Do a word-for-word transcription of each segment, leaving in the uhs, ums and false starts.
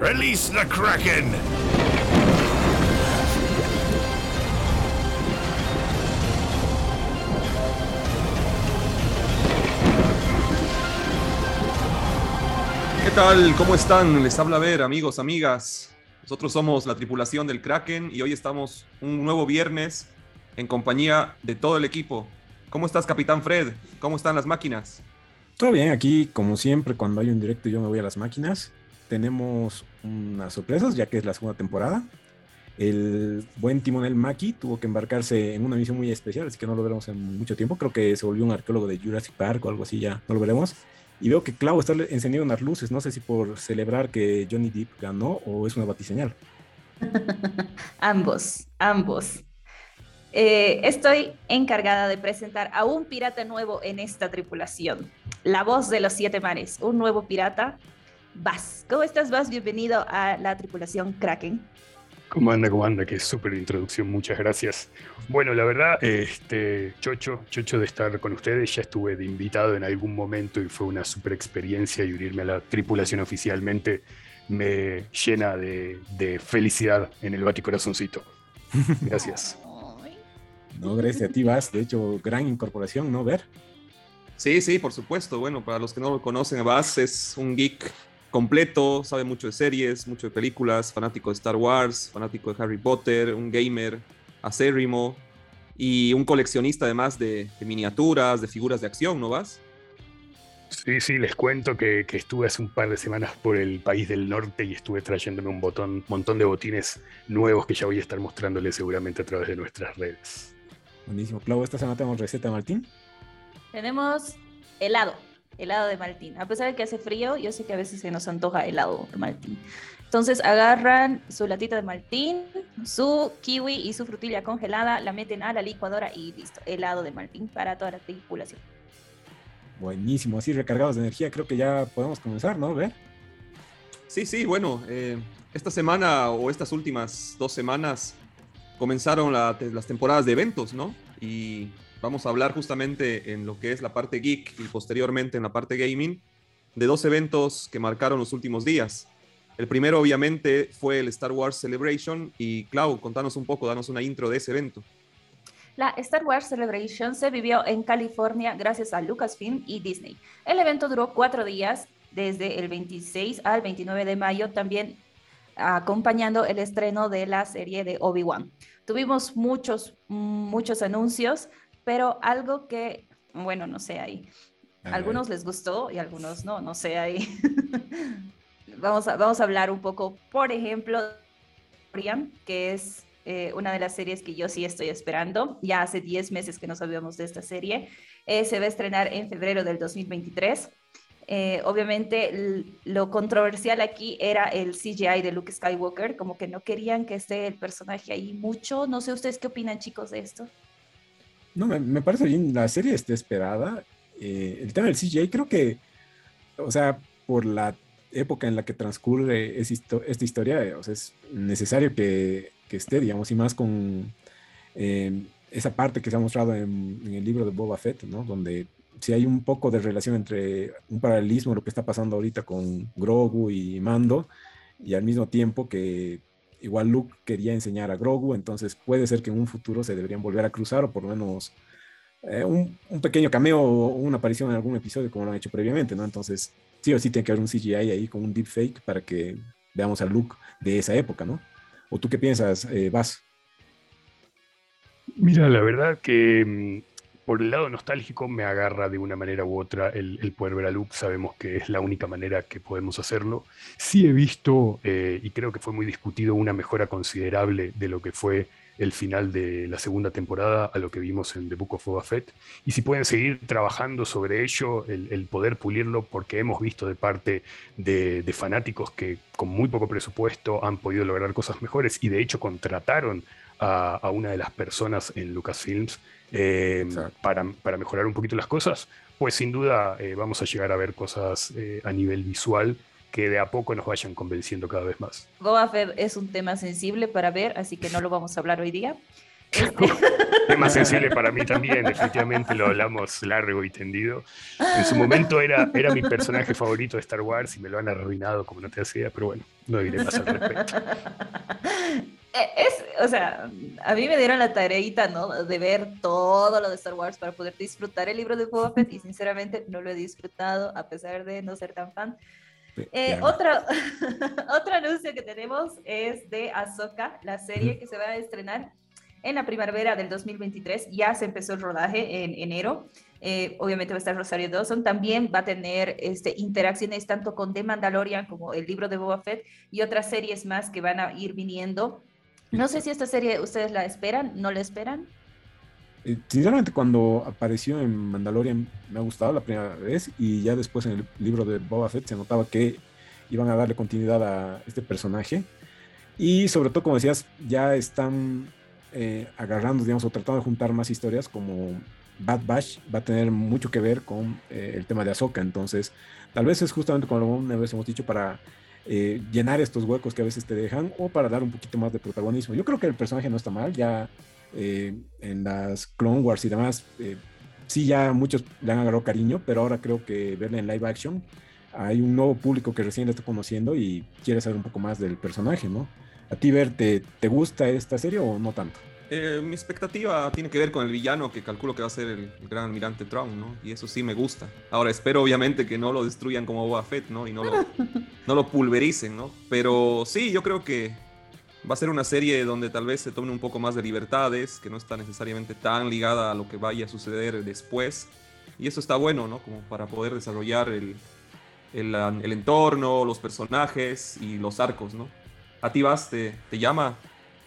Release the Kraken. ¿Qué tal? ¿Cómo están? Les habla Ver, amigos, amigas. Nosotros somos la tripulación del Kraken y hoy estamos un nuevo viernes en compañía de todo el equipo. ¿Cómo estás, Capitán Fred? ¿Cómo están las máquinas? Todo bien, aquí como siempre cuando hay un directo yo me voy a las máquinas. Tenemos unas sorpresas ya que es la segunda temporada. El buen timonel Maki tuvo que embarcarse en una misión muy especial, así que no lo veremos en mucho tiempo. Creo que se volvió un arqueólogo de Jurassic Park o algo así, ya no lo veremos. Y veo que Clau está encendiendo unas luces, no sé si por celebrar que Johnny Depp ganó o es una batiseñal. ambos, ambos. Eh, estoy encargada de presentar a un pirata nuevo en esta tripulación, la voz de los siete mares, un nuevo pirata, Bas. ¿Cómo estás, Bas? Bienvenido a la tripulación Kraken. ¿Cómo anda, cómo anda? Qué súper introducción, muchas gracias. Bueno, la verdad, este, chocho, chocho de estar con ustedes. Ya estuve de invitado en algún momento y fue una súper experiencia y unirme a la tripulación oficialmente me llena de, de felicidad en el baticorazoncito. Gracias. No, gracias a ti, Bas. De hecho, gran incorporación, ¿no, Ver? Sí, sí, por supuesto. Bueno, para los que no lo conocen, Bas es un geek completo, sabe mucho de series, mucho de películas, fanático de Star Wars, fanático de Harry Potter, un gamer acérrimo y un coleccionista además de, de miniaturas, de figuras de acción, ¿no, Bas? Sí, sí, les cuento que, que estuve hace un par de semanas por el país del norte y estuve trayéndome un botón, montón de botines nuevos que ya voy a estar mostrándoles seguramente a través de nuestras redes. Buenísimo. Clau, ¿esta semana tenemos receta, Maltín? Tenemos helado, helado de Maltín. A pesar de que hace frío, yo sé que a veces se nos antoja helado de Maltín. Entonces agarran su latita de Maltín, su kiwi y su frutilla congelada, la meten a la licuadora y listo, helado de Maltín para toda la tripulación. Buenísimo, así recargados de energía, creo que ya podemos comenzar, ¿no, Ver? Sí, sí, bueno, eh, esta semana o estas últimas dos semanas comenzaron la, las temporadas de eventos, ¿no? Y vamos a hablar justamente en lo que es la parte geek y posteriormente en la parte gaming de dos eventos que marcaron los últimos días. El primero, obviamente, fue el Star Wars Celebration y, Clau, contanos un poco, danos una intro de ese evento. La Star Wars Celebration se vivió en California gracias a Lucasfilm y Disney. El evento duró cuatro días, desde el veintiséis al veintinueve de mayo, también acompañando el estreno de la serie de Obi-Wan. Tuvimos muchos, muchos anuncios, pero algo que, bueno, no sé, ahí. Algunos les gustó y algunos no, no sé, ahí. vamos, a, vamos a hablar un poco, por ejemplo, que es eh, una de las series que yo sí estoy esperando. Ya hace diez meses que no sabíamos de esta serie. Eh, se va a estrenar en febrero del dos mil veintitrés. Eh, obviamente lo controversial aquí era el C G I de Luke Skywalker, como que no querían que esté el personaje ahí mucho. No sé ustedes qué opinan, chicos, de esto. No, me, me parece bien, la serie está esperada. Eh, el tema del C G I creo que, o sea, por la época en la que transcurre es histo- esta historia, eh, o sea, es necesario que, que esté, digamos, y más con eh, esa parte que se ha mostrado en, en el libro de Boba Fett, ¿no? Donde si sí, hay un poco de relación entre un paralelismo, lo que está pasando ahorita con Grogu y Mando, y al mismo tiempo que igual Luke quería enseñar a Grogu, entonces puede ser que en un futuro se deberían volver a cruzar, o por lo menos eh, un, un pequeño cameo o una aparición en algún episodio, como lo han hecho previamente, ¿no? Entonces sí o sí tiene que haber un C G I ahí con un deepfake para que veamos a Luke de esa época, ¿no? ¿O tú qué piensas, eh, Bas? Mira, la verdad que por el lado nostálgico me agarra de una manera u otra el, el poder ver a Luke. Sabemos que es la única manera que podemos hacerlo. Sí he visto, eh, y creo que fue muy discutido, una mejora considerable de lo que fue el final de la segunda temporada a lo que vimos en The Book of Boba Fett. Y si pueden seguir trabajando sobre ello, el, el poder pulirlo, porque hemos visto de parte de, de fanáticos que con muy poco presupuesto han podido lograr cosas mejores y de hecho contrataron a, a una de las personas en Lucasfilms Eh, para, para mejorar un poquito las cosas, pues sin duda eh, vamos a llegar a ver cosas eh, a nivel visual que de a poco nos vayan convenciendo cada vez más. Boba Fett es un tema sensible para ver, así que no lo vamos a hablar hoy día. Tema sensible para mí también, definitivamente lo hablamos largo y tendido. En su momento era, era mi personaje favorito de Star Wars y me lo han arruinado como no te hacía, pero bueno, no diré más al respecto. Es, o sea, a mí me dieron la tareita, ¿no?, de ver todo lo de Star Wars para poder disfrutar el libro de Boba Fett y sinceramente no lo he disfrutado a pesar de no ser tan fan. Eh, otro, otro anuncio que tenemos es de Ahsoka, la serie que se va a estrenar en la primavera del dos mil veintitrés. Ya se empezó el rodaje en enero. Eh, obviamente va a estar Rosario Dawson. También va a tener este, interacciones tanto con The Mandalorian como el libro de Boba Fett y otras series más que van a ir viniendo. No sé si esta serie ustedes la esperan, no la esperan. Sinceramente, cuando apareció en Mandalorian me ha gustado la primera vez, y ya después en el libro de Boba Fett se notaba que iban a darle continuidad a este personaje, y sobre todo, como decías, ya están eh, agarrando, digamos, o tratando de juntar más historias, como Bad Batch va a tener mucho que ver con eh, el tema de Ahsoka. Entonces tal vez es justamente como una vez hemos dicho, para eh, llenar estos huecos que a veces te dejan, o para dar un poquito más de protagonismo. Yo creo que el personaje no está mal, ya Eh, en las Clone Wars y demás, eh, sí, ya muchos le han agarrado cariño, pero ahora creo que verla en live action, hay un nuevo público que recién la está conociendo y quiere saber un poco más del personaje, ¿no? ¿A ti, Ver, te, te gusta esta serie o no tanto? Eh, mi expectativa tiene que ver con el villano, que calculo que va a ser el, el gran almirante Traum, ¿no? Y eso sí me gusta. Ahora, espero obviamente que no lo destruyan como Boba Fett, ¿no? Y no lo, no lo pulvericen, ¿no? Pero sí, yo creo que va a ser una serie donde tal vez se tomen un poco más de libertades, que no está necesariamente tan ligada a lo que vaya a suceder después. Y eso está bueno, ¿no? Como para poder desarrollar el, el, el entorno, los personajes y los arcos, ¿no? ¿A ti, Bas, te, te llama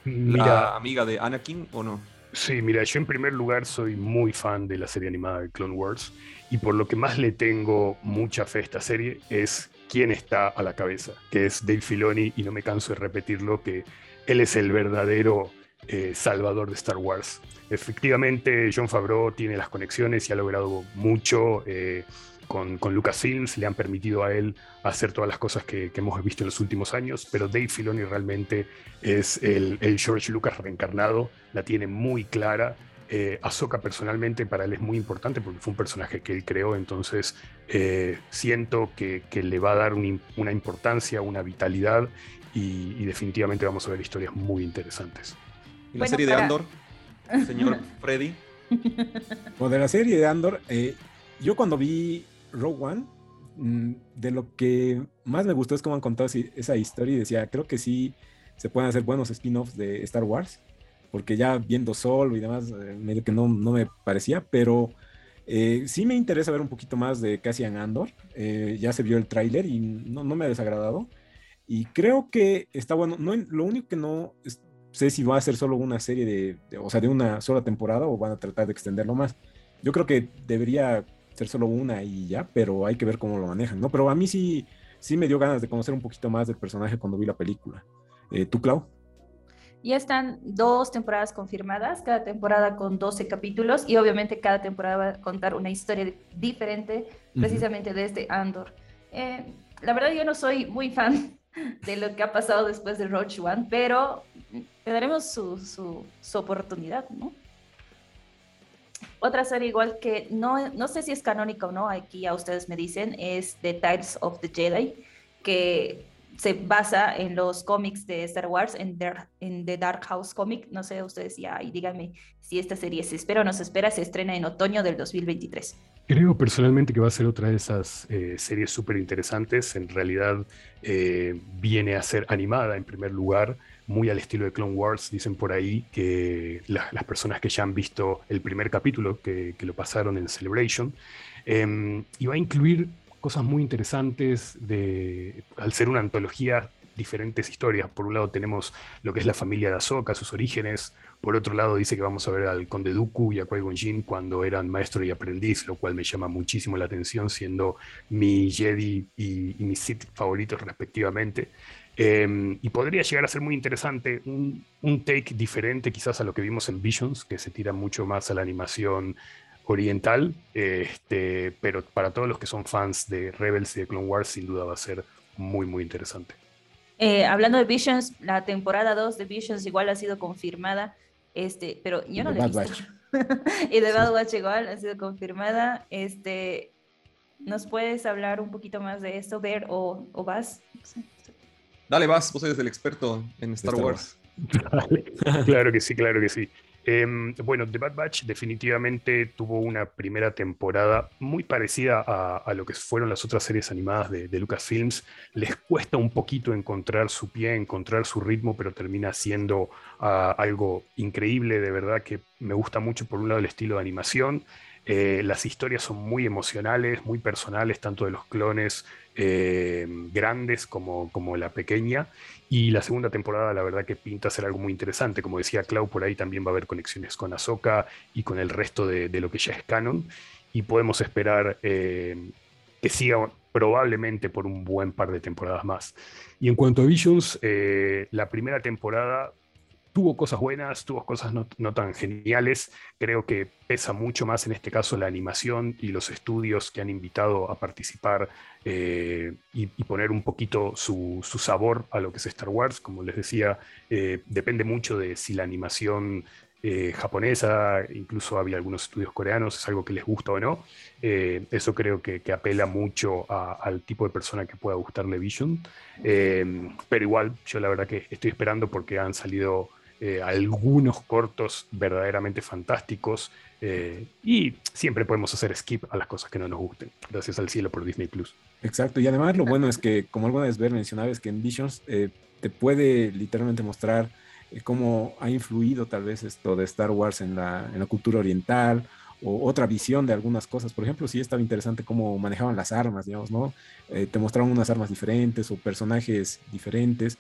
mira, la amiga de Anakin o no? Sí, mira, yo en primer lugar soy muy fan de la serie animada de Clone Wars, y por lo que más le tengo mucha fe a esta serie es quién está a la cabeza, que es Dave Filoni, y no me canso de repetirlo, que él es el verdadero eh, salvador de Star Wars. Efectivamente, Jon Favreau tiene las conexiones y ha logrado mucho eh, con, con Lucasfilm. Le han permitido a él hacer todas las cosas que, que hemos visto en los últimos años, pero Dave Filoni realmente es el, el George Lucas reencarnado, la tiene muy clara. Eh, Ahsoka personalmente para él es muy importante porque fue un personaje que él creó, entonces eh, siento que, que le va a dar un, una importancia, una vitalidad, y, y definitivamente vamos a ver historias muy interesantes. ¿Y la bueno, serie para... de Andor? Señor Freddy. O de la serie de Andor, eh, yo cuando vi Rogue One, mmm, de lo que más me gustó es cómo han contado esa historia, y decía, creo que sí se pueden hacer buenos spin-offs de Star Wars, porque ya viendo Solo y demás, medio que no, no me parecía, pero eh, sí me interesa ver un poquito más de Cassian Andor. Eh, ya se vio el tráiler y no, no me ha desagradado, y creo que está bueno. No, lo único que no es, sé si va a ser solo una serie de, de, o sea, de una sola temporada, o van a tratar de extenderlo más. Yo creo que debería ser solo una y ya, pero hay que ver cómo lo manejan, ¿no? Pero a mí sí, sí me dio ganas de conocer un poquito más del personaje cuando vi la película. Eh, ¿Tú, Clau? Ya están dos temporadas confirmadas, cada temporada con doce capítulos, y obviamente cada temporada va a contar una historia diferente, precisamente desde Andor. Eh, la verdad, yo no soy muy fan de lo que ha pasado después de Rogue One, pero le daremos su, su, su oportunidad, ¿no? Otra serie igual que no, no sé si es canónica o no, aquí ya ustedes me dicen, es The Tales of the Jedi, que se basa en los cómics de Star Wars, en The, en The Dark Horse Comic. No sé, ustedes ya, y díganme si esta serie se espera o no se espera. Se estrena en otoño del dos mil veintitrés. Creo personalmente que va a ser otra de esas eh, series súper interesantes. En realidad eh, viene a ser animada en primer lugar, muy al estilo de Clone Wars. Dicen por ahí que la, las personas que ya han visto el primer capítulo, que, que lo pasaron en Celebration, eh, y va a incluir cosas muy interesantes de, al ser una antología, diferentes historias. Por un lado tenemos lo que es la familia de Ahsoka, sus orígenes. Por otro lado dice que vamos a ver al Conde Dooku y a Qui-Gon Jinn cuando eran maestro y aprendiz, lo cual me llama muchísimo la atención, siendo mi Jedi y, y mi Sith favoritos respectivamente. Eh, y podría llegar a ser muy interesante, un, un take diferente quizás a lo que vimos en Visions, que se tira mucho más a la animación oriental, este, pero para todos los que son fans de Rebels y de Clone Wars, sin duda va a ser muy muy interesante. Eh, hablando de Visions, la temporada dos de Visions igual ha sido confirmada, Este, pero yo no lo he visto. Y de Bad Batch igual ha sido confirmada. Este, ¿nos puedes hablar un poquito más de esto, Ver o, o Bas? No sé. Dale, Bas, vos eres el experto en Star, Star Wars. Wars. Dale. Claro que sí, claro que sí. Eh, bueno, The Bad Batch definitivamente tuvo una primera temporada muy parecida a, a lo que fueron las otras series animadas de, de Lucasfilms. Les cuesta un poquito encontrar su pie, encontrar su ritmo, pero termina siendo uh, algo increíble, de verdad que me gusta mucho, por un lado, el estilo de animación. Eh, las historias son muy emocionales, muy personales, tanto de los clones eh, grandes como, como la pequeña. Y la segunda temporada, la verdad que pinta ser algo muy interesante. Como decía Clau, por ahí también va a haber conexiones con Ahsoka y con el resto de, de lo que ya es canon. Y podemos esperar eh, que siga probablemente por un buen par de temporadas más. Y en cuanto a Visions, eh, la primera temporada tuvo cosas buenas, tuvo cosas no, no tan geniales. Creo que pesa mucho más en este caso la animación y los estudios que han invitado a participar eh, y, y poner un poquito su, su sabor a lo que es Star Wars. Como les decía, eh, depende mucho de si la animación eh, japonesa, incluso había algunos estudios coreanos, es algo que les gusta o no. Eh, eso creo que, que apela mucho a, al tipo de persona que pueda gustarle Vision. Eh, pero igual, yo la verdad que estoy esperando porque han salido Eh, algunos cortos verdaderamente fantásticos eh, y siempre podemos hacer skip a las cosas que no nos gusten, gracias al cielo por Disney Plus. Exacto, y además lo bueno es que, como alguna vez Ver mencionaba, es que en Visions eh, te puede literalmente mostrar eh, cómo ha influido tal vez esto de Star Wars en la, en la cultura oriental, o otra visión de algunas cosas. Por ejemplo, sí estaba interesante cómo manejaban las armas, digamos, ¿no? Eh, te mostraron unas armas diferentes o personajes diferentes,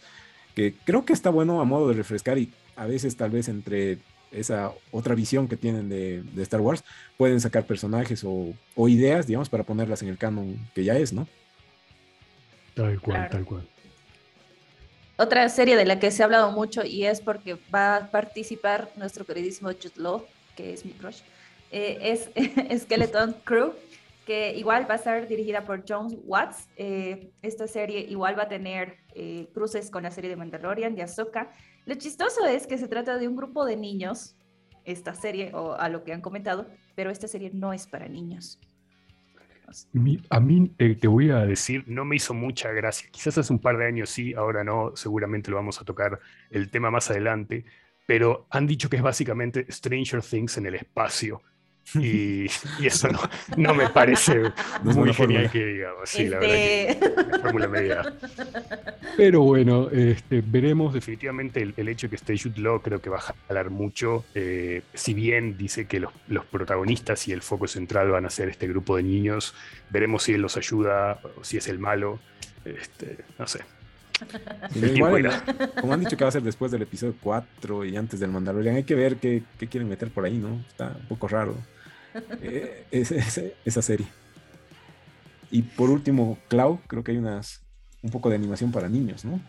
que creo que está bueno a modo de refrescar, y a veces tal vez entre esa otra visión que tienen de, de Star Wars pueden sacar personajes o, o ideas, digamos, para ponerlas en el canon que ya es, ¿no? Tal cual, claro. Tal cual. Otra serie de la que se ha hablado mucho, y es porque va a participar nuestro queridísimo Jude Law, que es mi crush, eh, es Skeleton Crew, que igual va a ser dirigida por John Watts. Eh, esta serie igual va a tener eh, cruces con la serie de Mandalorian, de Ahsoka. Lo chistoso es que se trata de un grupo de niños, esta serie, o a lo que han comentado, pero esta serie no es para niños. A mí, eh, te voy a decir, no me hizo mucha gracia. Quizás hace un par de años sí, ahora no, seguramente lo vamos a tocar el tema más adelante, pero han dicho que es básicamente Stranger Things en el espacio. Y, y eso no, no me parece no muy genial que digamos, sí, este... la verdad que es fórmula media. Pero bueno, este, veremos definitivamente el, el hecho de que esté Jude Law, creo que va a jalar mucho. Eh, si bien dice que los, los protagonistas y el foco central van a ser este grupo de niños, veremos si él los ayuda o si es el malo. Este, no sé. Sí, igual, como han dicho que va a ser después del episodio cuatro y antes del Mandalorian, hay que ver qué, qué quieren meter por ahí, ¿no? Está un poco raro eh, es, es, esa serie. Y por último, Clau, creo que hay unas un poco de animación para niños, ¿no?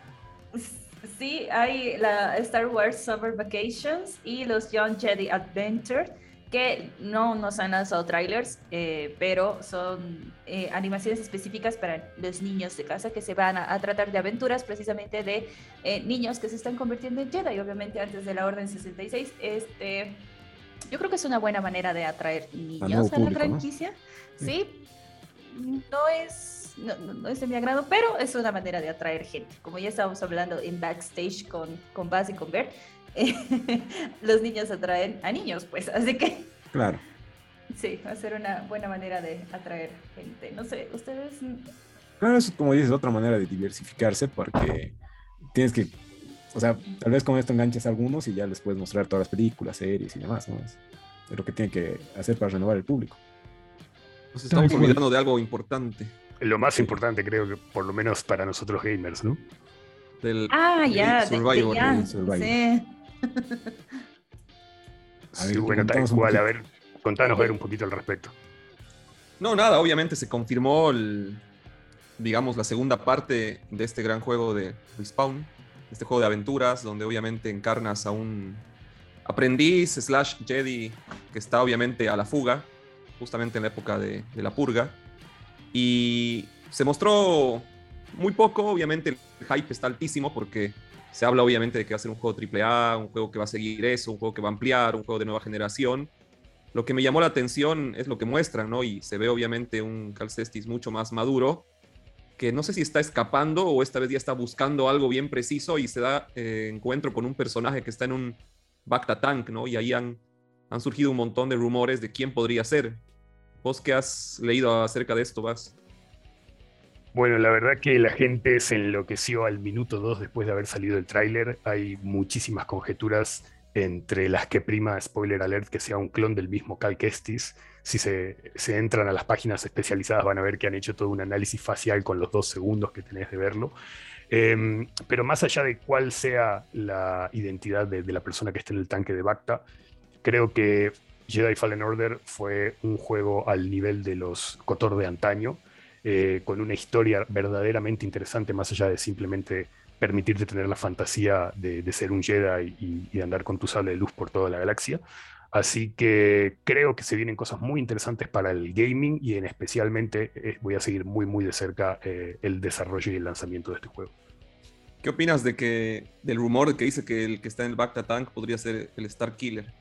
Sí, hay la Star Wars Summer Vacations y los Young Jedi Adventure, que no nos han lanzado trailers, eh, pero son eh, animaciones específicas para los niños de casa que se van a, a tratar de aventuras precisamente de eh, niños que se están convirtiendo en Jedi, obviamente antes de la Orden sesenta y seis. Este, yo creo que es una buena manera de atraer niños a, a la público, franquicia. ¿No? Sí, no es, no, no es de mi agrado, pero es una manera de atraer gente. Como ya estábamos hablando en backstage con, con Bas y con Bert, los niños atraen a niños, pues, así que claro, sí, va a ser una buena manera de atraer gente. No sé, ustedes. Claro, eso, como dices, otra manera de diversificarse, porque tienes que, o sea, tal vez con esto enganches a algunos y ya les puedes mostrar todas las películas, series y demás, ¿no? Es lo que tienen que hacer para renovar el público. Nos estamos olvidando de algo importante. Lo más importante, creo que por lo menos para nosotros gamers, ¿no? Del ah, ya, Survivor. De, Survivor. Sí. A ver, sí, bueno, tal cual, a ver, contanos Ver un poquito al respecto. No, nada, obviamente se confirmó el, digamos, la segunda parte de este gran juego de Respawn, este juego de aventuras, donde obviamente encarnas a un aprendiz slash Jedi que está obviamente a la fuga, justamente en la época de, de la purga, y se mostró muy poco. Obviamente el hype está altísimo porque se habla obviamente de que va a ser un juego triple A, un juego que va a seguir eso, un juego que va a ampliar, un juego de nueva generación. Lo que me llamó la atención es lo que muestran, ¿no? Y se ve obviamente un Cal Kestis mucho más maduro, que no sé si está escapando o esta vez ya está buscando algo bien preciso y se da eh, encuentro con un personaje que está en un Bacta Tank, ¿no? Y ahí han, han surgido un montón de rumores de quién podría ser. ¿Vos qué has leído acerca de esto, Bas? Bueno, la verdad que la gente se enloqueció al minuto dos después de haber salido el tráiler. Hay muchísimas conjeturas, entre las que prima, spoiler alert, que sea un clon del mismo Cal Kestis. Si se, se entran a las páginas especializadas van a ver que han hecho todo un análisis facial con los dos segundos que tenés de verlo. Eh, pero más allá de cuál sea la identidad de, de la persona que esté en el tanque de Bacta, creo que Jedi Fallen Order fue un juego al nivel de los KOTOR de antaño, eh, con una historia verdaderamente interesante, más allá de simplemente permitirte tener la fantasía de, de ser un Jedi y, y de andar con tu sable de luz por toda la galaxia. Así que creo que se vienen cosas muy interesantes para el gaming y en especialmente eh, voy a seguir muy muy de cerca eh, el desarrollo y el lanzamiento de este juego. ¿Qué opinas de que, del rumor que dice que el que está en el Bacta Tank podría ser el Star Killer?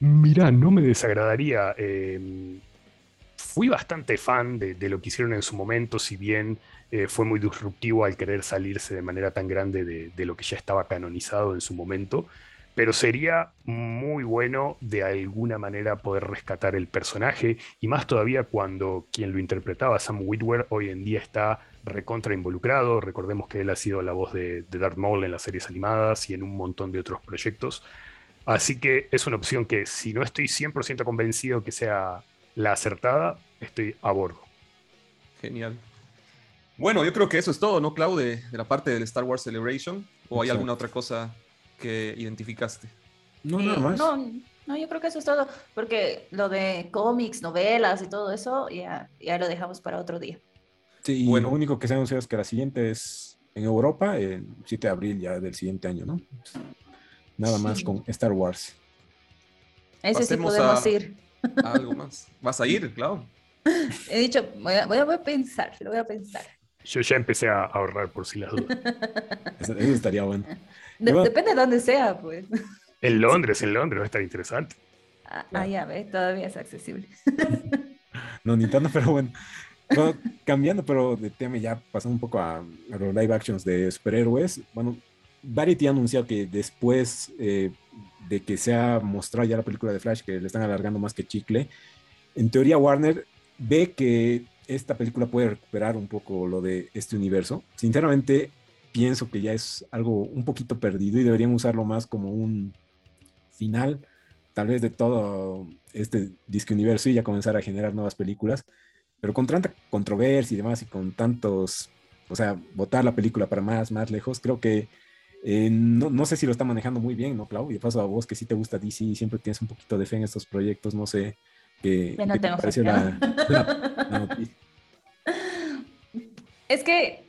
Mirá, no me desagradaría. Eh, fui bastante fan de, de lo que hicieron en su momento, si bien Eh, fue muy disruptivo al querer salirse de manera tan grande de, de lo que ya estaba canonizado en su momento, pero sería muy bueno de alguna manera poder rescatar el personaje, y más todavía cuando quien lo interpretaba, Sam Witwer, hoy en día está recontra involucrado. Recordemos que él ha sido la voz de, de Darth Maul en las series animadas y en un montón de otros proyectos, así que es una opción que, si no estoy cien por ciento convencido que sea la acertada, estoy a bordo. Genial. Bueno, yo creo que eso es todo, ¿no, Clau? De, de la parte del Star Wars Celebration. ¿O hay alguna otra cosa que identificaste? No, nada más. No, no, yo creo que eso es todo. Porque lo de cómics, novelas y todo eso, ya, ya lo dejamos para otro día. Sí, y bueno, lo único que se anunció es que la siguiente es en Europa, el siete de abril ya del siguiente año, ¿no? Nada más sí. Con Star Wars. Ese Pasemos sí podemos a, ir. A algo más. ¿Vas a ir, Clau? He dicho, voy a, voy a pensar, lo voy a pensar. Yo ya empecé a ahorrar por si las dudas. Eso estaría bueno. De- bueno. Depende de dónde sea, pues. En Londres, en Londres va a estar interesante. Ah, claro. Ah, ya ves, todavía es accesible. No, ni tanto, pero bueno. Bueno, cambiando, pero de tema ya pasando un poco a, a los live actions de superhéroes. Bueno, Variety ha anunciado que después eh, de que se ha mostrado ya la película de Flash, que le están alargando más que chicle, en teoría Warner ve que esta película puede recuperar un poco lo de este universo. Sinceramente, pienso que ya es algo un poquito perdido y deberían usarlo más como un final, tal vez, de todo este disque universo y ya comenzar a generar nuevas películas. Pero con tanta controversia y demás y con tantos, o sea, botar la película para más, más lejos, creo que eh, no, no sé si lo está manejando muy bien, ¿no, Clau? Y de paso a vos, que sí te gusta D C y siempre tienes un poquito de fe en estos proyectos, no sé. Que, no que te la, la, la noticia. Es que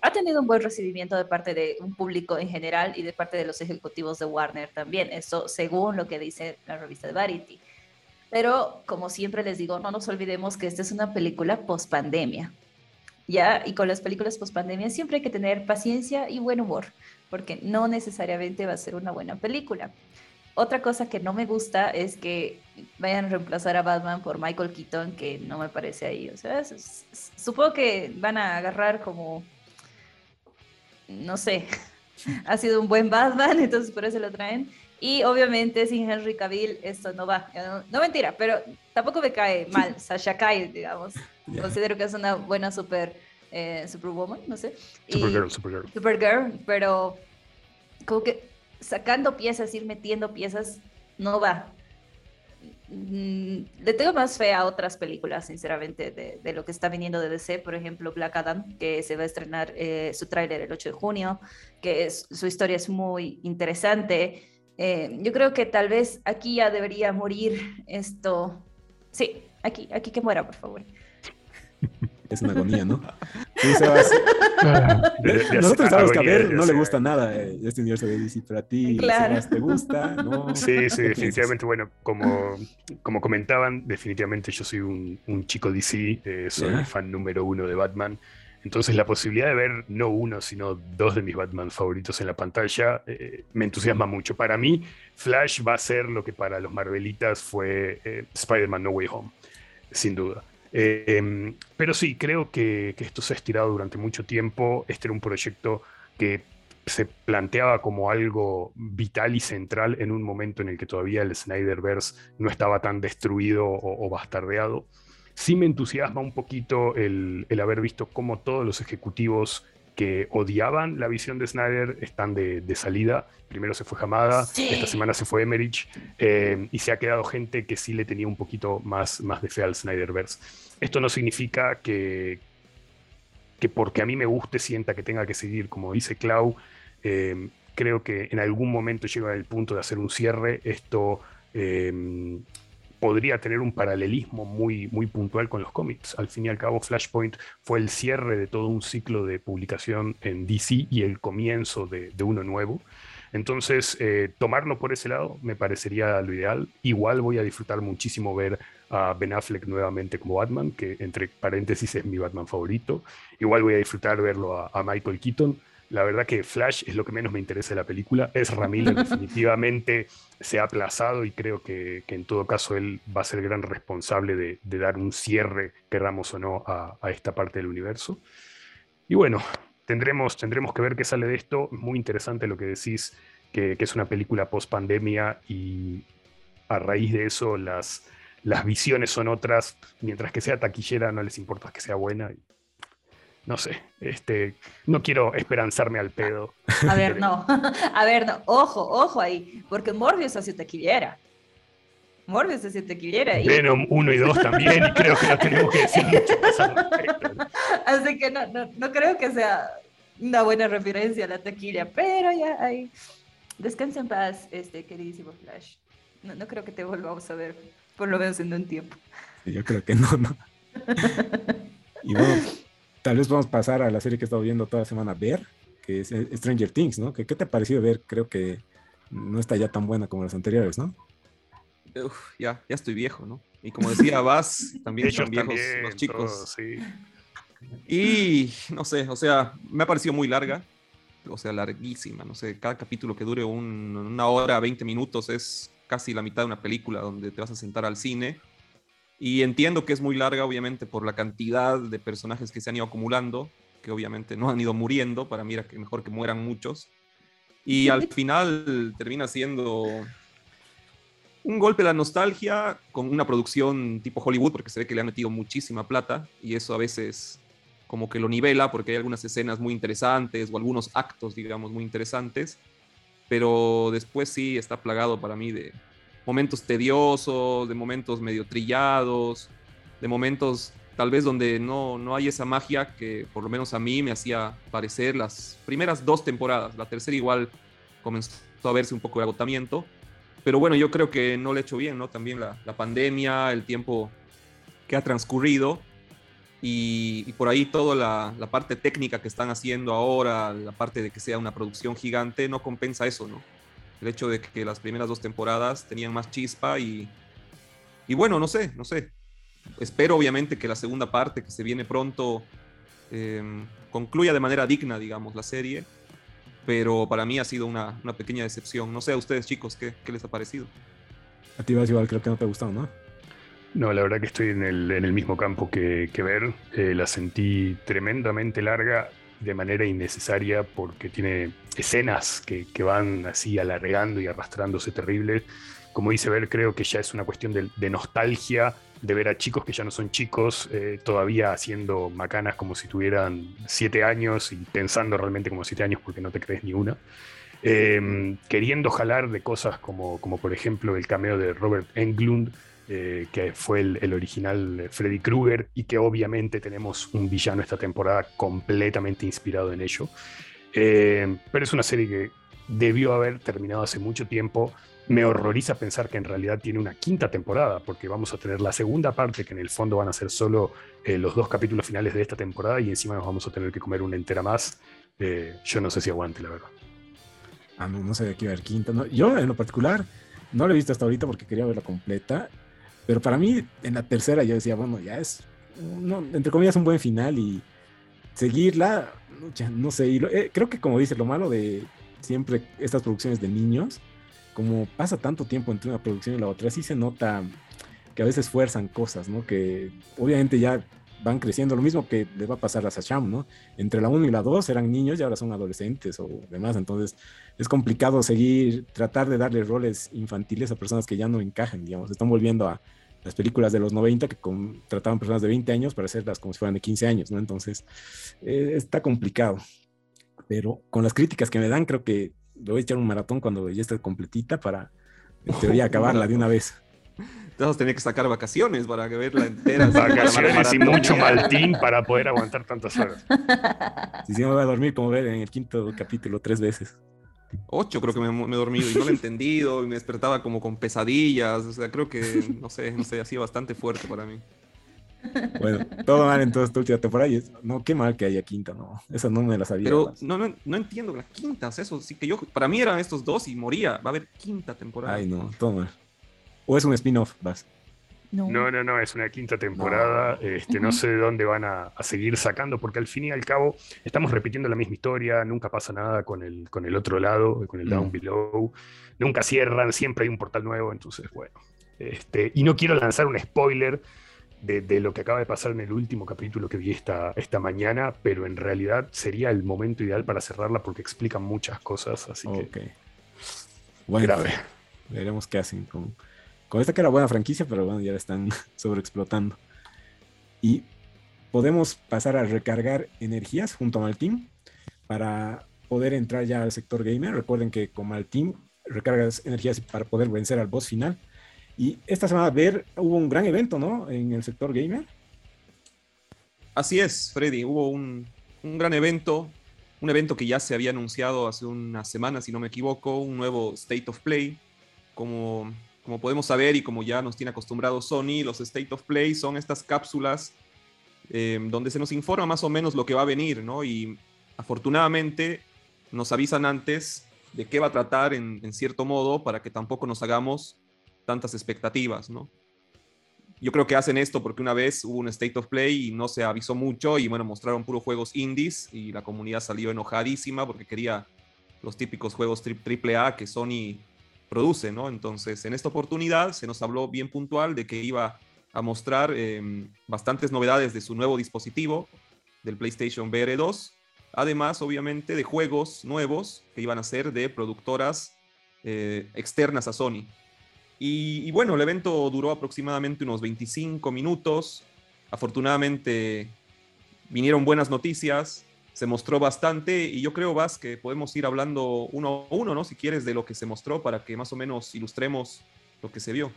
ha tenido un buen recibimiento de parte de un público en general y de parte de los ejecutivos de Warner también, eso según lo que dice la revista de Variety, pero como siempre les digo, no nos olvidemos que esta es una película post-pandemia, ¿ya? Y con las películas post-pandemia siempre hay que tener paciencia y buen humor, porque no necesariamente va a ser una buena película. Otra cosa que no me gusta es que vayan a reemplazar a Batman por Michael Keaton, que no me parece ahí. O sea, supongo que van a agarrar como, no sé, ha sido un buen Batman, entonces por eso lo traen. Y obviamente sin Henry Cavill esto no va. No, no mentira, pero tampoco me cae mal Sasha Calle, digamos. Yeah. Considero que es una buena super, eh, Superwoman, no sé. Supergirl, y, Supergirl. Supergirl, pero como que sacando piezas, ir metiendo piezas, no va. Le tengo más fe a otras películas, sinceramente, de, de lo que está viniendo de D C, por ejemplo, Black Adam, que se va a estrenar eh, su tráiler el ocho de junio, que es, su historia es muy interesante. Eh, yo creo que tal vez aquí ya debería morir esto. Sí, aquí, aquí que muera, por favor. Es una agonía, ¿no? Nosotros sabemos que a Ver no le gusta nada eh, este universo de D C, pero a ti, claro. Sebas, ¿te gusta? ¿No? Sí, sí, definitivamente. Bueno, como, como comentaban, definitivamente yo soy un, un chico D C, eh, soy yeah. fan número uno de Batman. Entonces la posibilidad de ver no uno, sino dos de mis Batman favoritos en la pantalla eh, me entusiasma mucho. Para mí, Flash va a ser lo que para los Marvelitas fue eh, Spider-Man No Way Home, sin duda. Eh, eh, pero sí, creo que, que esto se ha estirado durante mucho tiempo. Este era un proyecto que se planteaba como algo vital y central en un momento en el que todavía el Snyderverse no estaba tan destruido o, o bastardeado. Sí me entusiasma un poquito el, el haber visto cómo todos los ejecutivos que odiaban la visión de Snyder están de, de salida. Primero se fue Hamada, sí. Esta semana se fue Emmerich, eh, y se ha quedado gente que sí le tenía un poquito más, más de fe al Snyderverse. Esto no significa que, que porque a mí me guste sienta que tenga que seguir, como dice Clau. Eh, creo que en algún momento llega el punto de hacer un cierre. Esto... Eh, podría tener un paralelismo muy, muy puntual con los cómics. Al fin y al cabo, Flashpoint fue el cierre de todo un ciclo de publicación en D C y el comienzo de, de uno nuevo. Entonces, eh, tomarlo por ese lado me parecería lo ideal. Igual voy a disfrutar muchísimo ver a Ben Affleck nuevamente como Batman, que entre paréntesis es mi Batman favorito. Igual voy a disfrutar verlo a, a Michael Keaton. La verdad que Flash es lo que menos me interesa de la película. Ezra Miller definitivamente se ha aplazado y creo que, que en todo caso él va a ser el gran responsable de, de dar un cierre, queramos o no, a, a esta parte del universo. Y bueno, tendremos, tendremos que ver qué sale de esto. Muy interesante lo que decís, que, que es una película post-pandemia y a raíz de eso las, las visiones son otras. Mientras que sea taquillera no les importa que sea buena. No sé, este, no quiero esperanzarme al pedo. A ver, no, a ver, no, ojo, ojo ahí, porque Morbius hace taquillera. Morbius hace taquillera. Y... Venom uno y dos también, y creo que no tenemos que decir mucho más al respecto. Así que no, no, no creo que sea una buena referencia a la taquilla, pero ya ahí. Descansa en paz, este, queridísimo Flash. No, no creo que te volvamos a ver, por lo menos en un tiempo. Yo creo que no, no. Y bueno... Tal vez vamos a pasar a la serie que he estado viendo toda la semana, Ver, que es Stranger Things, ¿no? ¿Qué, qué te ha parecido Ver? Creo que no está ya tan buena como las anteriores, ¿no? Uf, ya, ya estoy viejo, ¿no? Y como decía Bas, también son viejos también, los chicos. Todos, sí. Y, no sé, o sea, me ha parecido muy larga, o sea, larguísima, no sé, cada capítulo que dure un, una hora, veinte minutos, es casi la mitad de una película donde te vas a sentar al cine. Y entiendo que es muy larga, obviamente, por la cantidad de personajes que se han ido acumulando, que obviamente no han ido muriendo, para mí era que mejor que mueran muchos. Y al final termina siendo un golpe a la nostalgia con una producción tipo Hollywood, porque se ve que le han metido muchísima plata, y eso a veces como que lo nivela, porque hay algunas escenas muy interesantes, o algunos actos, digamos, muy interesantes, pero después sí está plagado para mí de... momentos tediosos, de momentos medio trillados, de momentos tal vez donde no, no hay esa magia que por lo menos a mí me hacía parecer las primeras dos temporadas. La tercera igual comenzó a verse un poco de agotamiento, pero bueno, yo creo que no le he hecho bien, ¿no? También la, la pandemia, el tiempo que ha transcurrido y, y por ahí toda la, la parte técnica que están haciendo ahora, la parte de que sea una producción gigante, no compensa eso, ¿no? El hecho de que las primeras dos temporadas tenían más chispa y, y bueno, no sé, no sé. Espero obviamente que la segunda parte, que se viene pronto, eh, concluya de manera digna, digamos, la serie. Pero para mí ha sido una, una pequeña decepción. No sé a ustedes, chicos, ¿qué, qué les ha parecido? A ti, Bas, igual creo que no te ha gustado, ¿no? No, la verdad que estoy en el, en el mismo campo que, que Ver. Eh, la sentí tremendamente larga, de manera innecesaria, porque tiene escenas que, que van así alargando y arrastrándose terribles. Como dice Ver, creo que ya es una cuestión de, de nostalgia, de ver a chicos que ya no son chicos, eh, todavía haciendo macanas como si tuvieran siete años y pensando realmente como siete años porque no te crees ni una. Eh, queriendo jalar de cosas como, como por ejemplo el cameo de Robert Englund, Eh, que fue el, el original Freddy Krueger, y que obviamente tenemos un villano esta temporada completamente inspirado en ello. Eh, pero es una serie que debió haber terminado hace mucho tiempo. Me horroriza pensar que en realidad tiene una quinta temporada, porque vamos a tener la segunda parte, que en el fondo van a ser solo eh, los dos capítulos finales de esta temporada, y encima nos vamos a tener que comer una entera más. Eh, yo no sé si aguante, la verdad. A mí no sabía que iba a haber quinta. No, yo en lo particular no la he visto hasta ahorita porque quería verla completa. Pero para mí, en la tercera yo decía, bueno, ya es, no, entre comillas, un buen final y, seguirla, no sé, y lo, eh, creo que como dices, lo malo de siempre estas producciones de niños, como pasa tanto tiempo entre una producción y la otra, sí se nota que a veces fuerzan cosas, ¿no? Que obviamente ya van creciendo, lo mismo que les va a pasar a Sasham, ¿no? Entre la uno y la dos eran niños y ahora son adolescentes o demás, entonces es complicado seguir, tratar de darle roles infantiles a personas que ya no encajan, digamos, están volviendo a las películas de los noventa que con, trataban personas de veinte años para hacerlas como si fueran de quince años, ¿no? Entonces eh, está complicado, pero con las críticas que me dan creo que le voy a echar un maratón cuando ya esté completita para, en teoría, acabarla de una vez. Te vas a tener que sacar vacaciones para verla entera. Vacaciones y mucho Maltín para poder aguantar tantas horas. Sí, sí, me voy a dormir, como ver, en el quinto capítulo tres veces. Ocho creo que me, me he dormido y no lo he entendido, y me despertaba como con pesadillas, o sea, creo que, no sé, no sé, ha sido bastante fuerte para mí. Bueno, todo mal entonces tu última temporada. Y es, no, qué mal que haya quinta, no. Esa no me la sabía. Pero no, no, no entiendo las quintas, eso sí que yo, para mí eran estos dos y moría. Va a haber quinta temporada. Ay, no, todo mal. ¿O es un spin-off, Bas? No. no, no, no, es una quinta temporada. No, este, no sé de dónde van a, a seguir sacando, porque al fin y al cabo estamos repitiendo la misma historia, nunca pasa nada con el, con el otro lado, con el mm. Down Below. Nunca cierran, siempre hay un portal nuevo, entonces, bueno. Este, y no quiero lanzar un spoiler De, de lo que acaba de pasar en el último capítulo que vi esta, esta mañana, pero en realidad sería el momento ideal para cerrarla porque explican muchas cosas, así okay. que... Bueno, grave. Veremos qué hacen con, con esta que era buena franquicia, pero bueno, ya la están sobreexplotando. Y podemos pasar a recargar energías junto a Maltín para poder entrar ya al sector gamer. Recuerden que con Maltín recargas energías para poder vencer al boss final. Y esta semana, Ver, hubo un gran evento, ¿no? En el sector gamer. Así es, Freddy. Hubo un, un gran evento. Un evento que ya se había anunciado hace una semana, si no me equivoco. Un nuevo State of Play. Como, como podemos saber y como ya nos tiene acostumbrado Sony, los State of Play son estas cápsulas eh, donde se nos informa más o menos lo que va a venir, ¿no? Y afortunadamente nos avisan antes de qué va a tratar en, en cierto modo para que tampoco nos hagamos tantas expectativas, ¿no? Yo creo que hacen esto porque una vez hubo un State of Play y no se avisó mucho y bueno, mostraron puros juegos indies y la comunidad salió enojadísima porque quería los típicos juegos tri- triple A que Sony produce, ¿no? Entonces, en esta oportunidad se nos habló bien puntual de que iba a mostrar eh, bastantes novedades de su nuevo dispositivo, del PlayStation V R dos, además, obviamente, de juegos nuevos que iban a ser de productoras eh, externas a Sony. Y, y bueno, el evento duró aproximadamente unos veinticinco minutos. Afortunadamente vinieron buenas noticias, se mostró bastante y yo creo, Bas, que podemos ir hablando uno a uno, ¿no? Si quieres, de lo que se mostró para que más o menos ilustremos lo que se vio.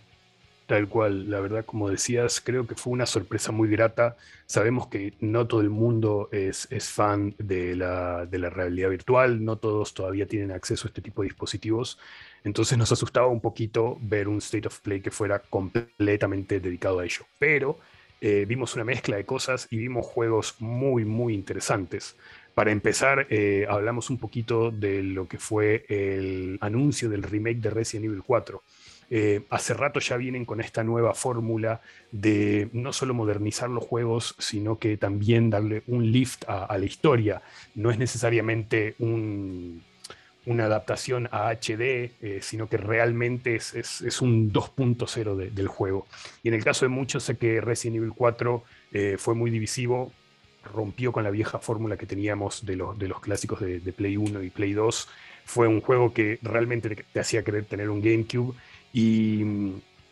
Tal cual, la verdad, como decías, creo que fue una sorpresa muy grata. Sabemos que no todo el mundo es, es fan de la, de la realidad virtual, no todos todavía tienen acceso a este tipo de dispositivos, entonces nos asustaba un poquito ver un State of Play que fuera completamente dedicado a ello, pero eh, vimos una mezcla de cosas y vimos juegos muy, muy interesantes. Para empezar, eh, hablamos un poquito de lo que fue el anuncio del remake de Resident Evil cuatro. Eh, hace rato ya vienen con esta nueva fórmula de no solo modernizar los juegos, sino que también darle un lift a, a la historia. No es necesariamente un, una adaptación a H D, eh, sino que realmente es, es, es un dos punto cero de, del juego. Y en el caso de muchos, sé que Resident Evil cuatro eh, fue muy divisivo, rompió con la vieja fórmula que teníamos de los, de los clásicos de, de Play uno y Play dos. Fue un juego que realmente te, te hacía querer tener un GameCube. Y,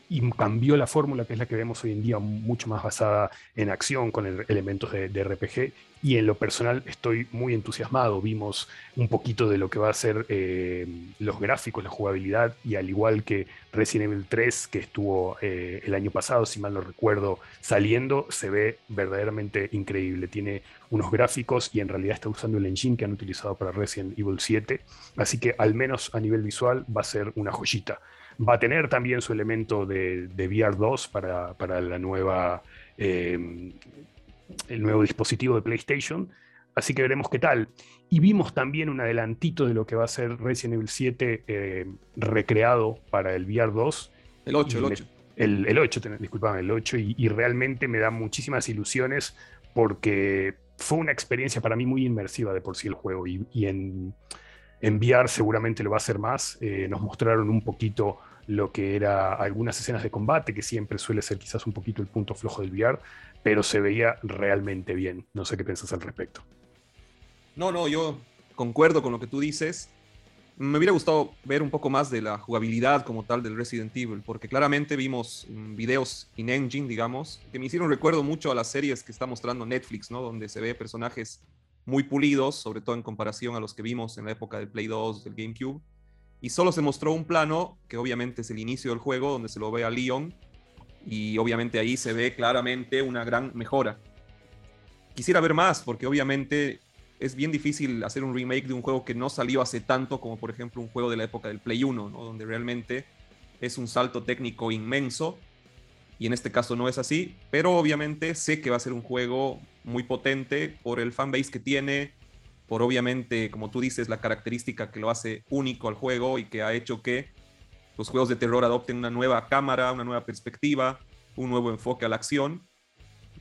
y cambió la fórmula, que es la que vemos hoy en día, mucho más basada en acción, con el, elementos de, de R P G. Y en lo personal estoy muy entusiasmado. Vimos un poquito de lo que va a ser eh, los gráficos, la jugabilidad, y al igual que Resident Evil tres, que estuvo eh, el año pasado, si mal no recuerdo, saliendo, se ve verdaderamente increíble. Tiene unos gráficos y en realidad está usando el engine que han utilizado para Resident Evil siete. Así que al menos a nivel visual va a ser una joyita. Va a tener también su elemento de, de V R dos para, para la nueva, eh, el nuevo dispositivo de PlayStation, así que veremos qué tal. Y vimos también un adelantito de lo que va a ser Resident Evil siete eh, recreado para el V R dos. El ocho, el ocho. El, el ocho, disculpame, el ocho, y, y realmente me da muchísimas ilusiones porque fue una experiencia para mí muy inmersiva de por sí el juego, y, y en, en V R seguramente lo va a hacer más. Eh, nos mostraron un poquito lo que era algunas escenas de combate, que siempre suele ser quizás un poquito el punto flojo del V R, pero se veía realmente bien. No sé qué piensas al respecto. No, no, yo concuerdo con lo que tú dices. Me hubiera gustado ver un poco más de la jugabilidad como tal del Resident Evil, porque claramente vimos videos in-engine, digamos, que me hicieron recuerdo mucho a las series que está mostrando Netflix, ¿no? Donde se ve personajes muy pulidos, sobre todo en comparación a los que vimos en la época del Play dos, del GameCube. Y solo se mostró un plano, que obviamente es el inicio del juego, donde se lo ve a Leon, y obviamente ahí se ve claramente una gran mejora. Quisiera ver más, porque obviamente es bien difícil hacer un remake de un juego que no salió hace tanto, como por ejemplo un juego de la época del Play uno, ¿no? Donde realmente es un salto técnico inmenso, y en este caso no es así, pero obviamente sé que va a ser un juego muy potente por el fanbase que tiene, por obviamente, como tú dices, la característica que lo hace único al juego y que ha hecho que los juegos de terror adopten una nueva cámara, una nueva perspectiva, un nuevo enfoque a la acción.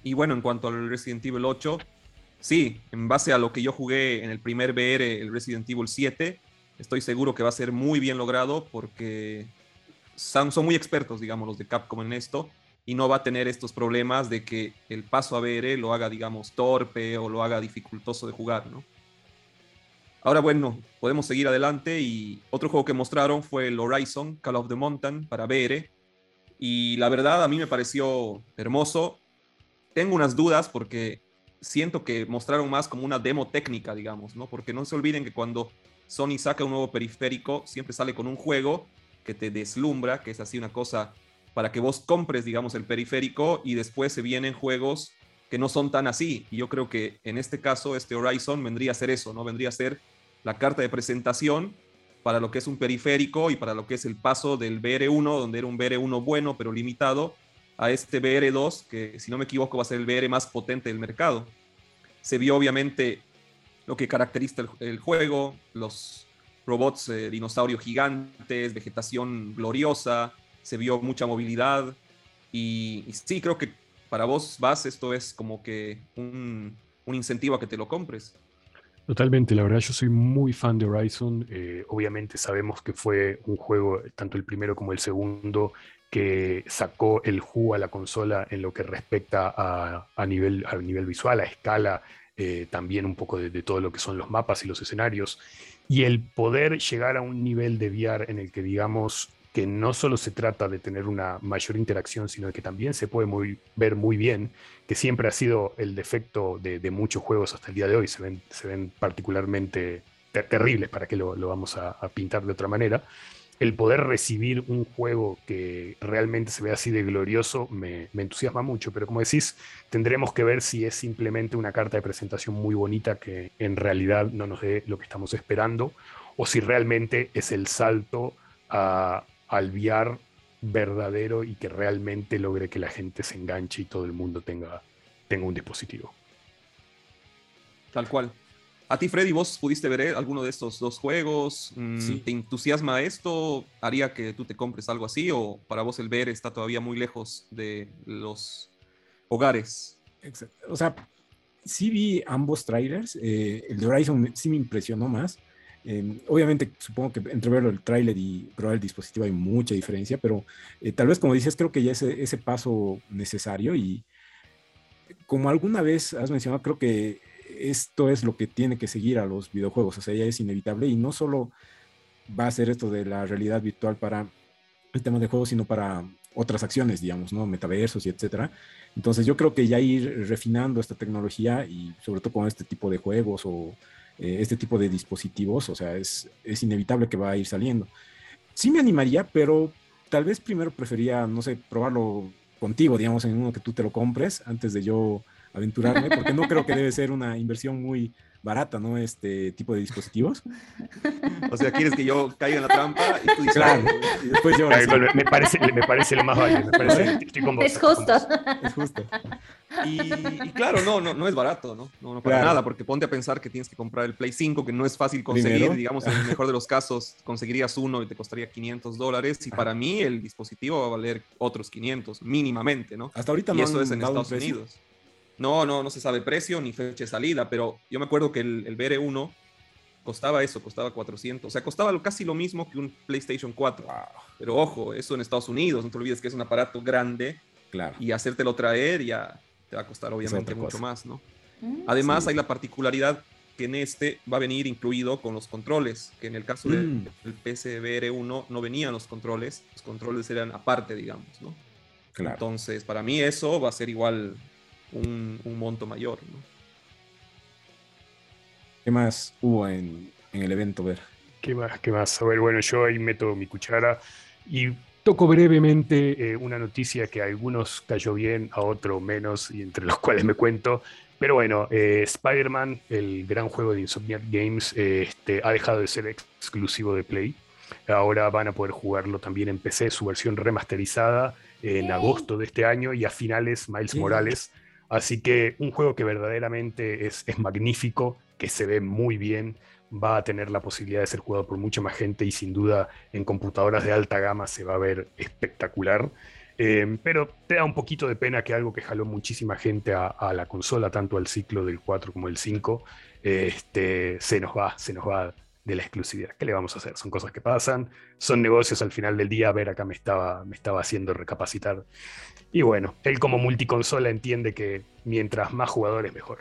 Y bueno, en cuanto al Resident Evil ocho... sí, en base a lo que yo jugué en el primer V R, el Resident Evil siete, estoy seguro que va a ser muy bien logrado, porque son, son muy expertos, digamos, los de Capcom en esto, y no va a tener estos problemas de que el paso a V R lo haga, digamos, torpe o lo haga dificultoso de jugar, ¿no? Ahora, bueno, podemos seguir adelante, y otro juego que mostraron fue el Horizon Call of the Mountain para V R, y la verdad a mí me pareció hermoso. Tengo unas dudas porque siento que mostraron más como una demo técnica, digamos, ¿no? Porque no se olviden que cuando Sony saca un nuevo periférico, siempre sale con un juego que te deslumbra, que es así una cosa para que vos compres, digamos, el periférico, y después se vienen juegos que no son tan así. Y yo creo que en este caso, este Horizon vendría a ser eso, ¿no? Vendría a ser la carta de presentación para lo que es un periférico y para lo que es el paso del V R uno, donde era un V R uno bueno, pero limitado, a este V R dos, que si no me equivoco va a ser el V R más potente del mercado. Se vio obviamente lo que caracteriza el, el juego, los robots, eh, dinosaurios gigantes, vegetación gloriosa, se vio mucha movilidad, y, y sí, creo que para vos, Bas, esto es como que un, un incentivo a que te lo compres. Totalmente, la verdad yo soy muy fan de Horizon. Eh, obviamente sabemos que fue un juego, tanto el primero como el segundo, que sacó el jugo a la consola en lo que respecta a, a, nivel, a nivel visual, a escala, eh, también un poco de, de todo lo que son los mapas y los escenarios, y el poder llegar a un nivel de V R en el que digamos que no solo se trata de tener una mayor interacción, sino que también se puede muy, ver muy bien, que siempre ha sido el defecto de, de muchos juegos hasta el día de hoy, se ven, se ven particularmente ter- terribles, para que lo, lo vamos a, a pintar de otra manera. El poder recibir un juego que realmente se ve así de glorioso me, me entusiasma mucho, pero como decís, tendremos que ver si es simplemente una carta de presentación muy bonita que en realidad no nos dé lo que estamos esperando, o si realmente es el salto a, al V R verdadero y que realmente logre que la gente se enganche y todo el mundo tenga, tenga un dispositivo. Tal cual. ¿A ti, Freddy, vos pudiste ver alguno de estos dos juegos? Sí. ¿Te entusiasma esto? ¿Haría que tú te compres algo así? ¿O para vos el V R está todavía muy lejos de los hogares? Exacto. O sea, sí vi ambos trailers. Eh, el de Horizon sí me impresionó más. Eh, obviamente, supongo que entre verlo el trailer y probar el dispositivo hay mucha diferencia, pero eh, tal vez, como dices, creo que ya es ese paso necesario. Y como alguna vez has mencionado, creo que esto es lo que tiene que seguir a los videojuegos, o sea, ya es inevitable, y no solo va a ser esto de la realidad virtual para el tema de juegos, sino para otras acciones, digamos, ¿no? Metaversos y etcétera. Entonces yo creo que ya ir refinando esta tecnología, y sobre todo con este tipo de juegos o eh, este tipo de dispositivos, o sea, es, es inevitable que va a ir saliendo. Sí me animaría, pero tal vez primero prefería, no sé, probarlo contigo, digamos, en uno que tú te lo compres antes de yo aventurarme, porque no creo que debe ser una inversión muy barata, ¿no? Este tipo de dispositivos. O sea, ¿quieres que yo caiga en la trampa? Y tú dices, claro, y después yo... Claro, sí. me, parece, me parece lo más válido, me parece, estoy con vos. Es justo. Es justo. Y, y claro, no, no, no es barato, ¿no? No, no para claro. nada, porque ponte a pensar que tienes que comprar el Play cinco, que no es fácil conseguir. Primero, digamos, en el mejor de los casos, conseguirías uno y te costaría quinientos dólares, y ah. para mí el dispositivo va a valer otros quinientos, mínimamente, ¿no? Hasta ahorita y no eso han es en Estados Unidos. No, no, no se sabe precio ni fecha de salida, pero yo me acuerdo que el, el V R uno costaba eso, costaba cuatrocientos, o sea, costaba casi lo mismo que un PlayStation cuatro. Wow. Pero ojo, eso en Estados Unidos, no te olvides que es un aparato grande, claro, y hacértelo traer ya te va a costar obviamente mucho más, ¿no? Mm, Además, sí. hay la particularidad que en este va a venir incluido con los controles, que en el caso mm. del P S V R uno no venían los controles, los controles eran aparte, digamos, ¿no? Claro. Entonces, para mí eso va a ser igual un, un monto mayor, ¿no? ¿Qué más hubo en, en el evento, Ver? ¿Qué más? ¿Qué más? A ver, bueno, yo ahí meto mi cuchara y toco brevemente eh, una noticia que a algunos cayó bien, a otros menos, y entre los cuales me cuento. Pero bueno, eh, Spider-Man, el gran juego de Insomniac Games, eh, este, ha dejado de ser ex- exclusivo de Play. Ahora van a poder jugarlo también en P C, su versión remasterizada, eh, en agosto de este año, y a finales Miles Morales. Así que un juego que verdaderamente es, es magnífico, que se ve muy bien, va a tener la posibilidad de ser jugado por mucha más gente y sin duda en computadoras de alta gama se va a ver espectacular. Eh, pero te da un poquito de pena que algo que jaló muchísima gente a, a la consola, tanto al ciclo del cuatro como del cinco, eh, este, se nos va, se nos va de la exclusividad. ¿Qué le vamos a hacer? Son cosas que pasan, son negocios al final del día. A ver, acá me estaba, me estaba haciendo recapacitar. Y bueno, él como multiconsola entiende que mientras más jugadores mejor.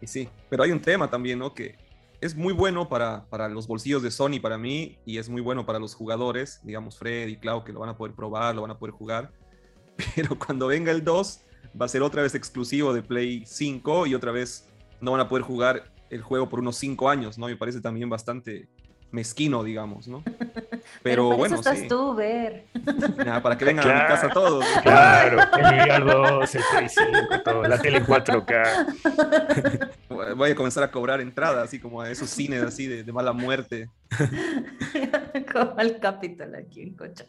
Y sí, pero hay un tema también, ¿no? Que es muy bueno para, para los bolsillos de Sony, para mí, y es muy bueno para los jugadores, digamos Fred y Clau, que lo van a poder probar, lo van a poder jugar, pero cuando venga el dos va a ser otra vez exclusivo de Play cinco y otra vez no van a poder jugar el juego por unos cinco años, ¿no? Me parece también bastante mezquino, digamos, ¿no? Pero, pero para bueno, eso estás sí. tú, Ver. Nah, para que vengan claro. a mi casa todos. Claro, el Ligar dos, el Play cinco, todo, la tele cuatro K. Voy a comenzar a cobrar entrada, así como a esos cines así de, de mala muerte. Como al Capitol aquí en Cocha.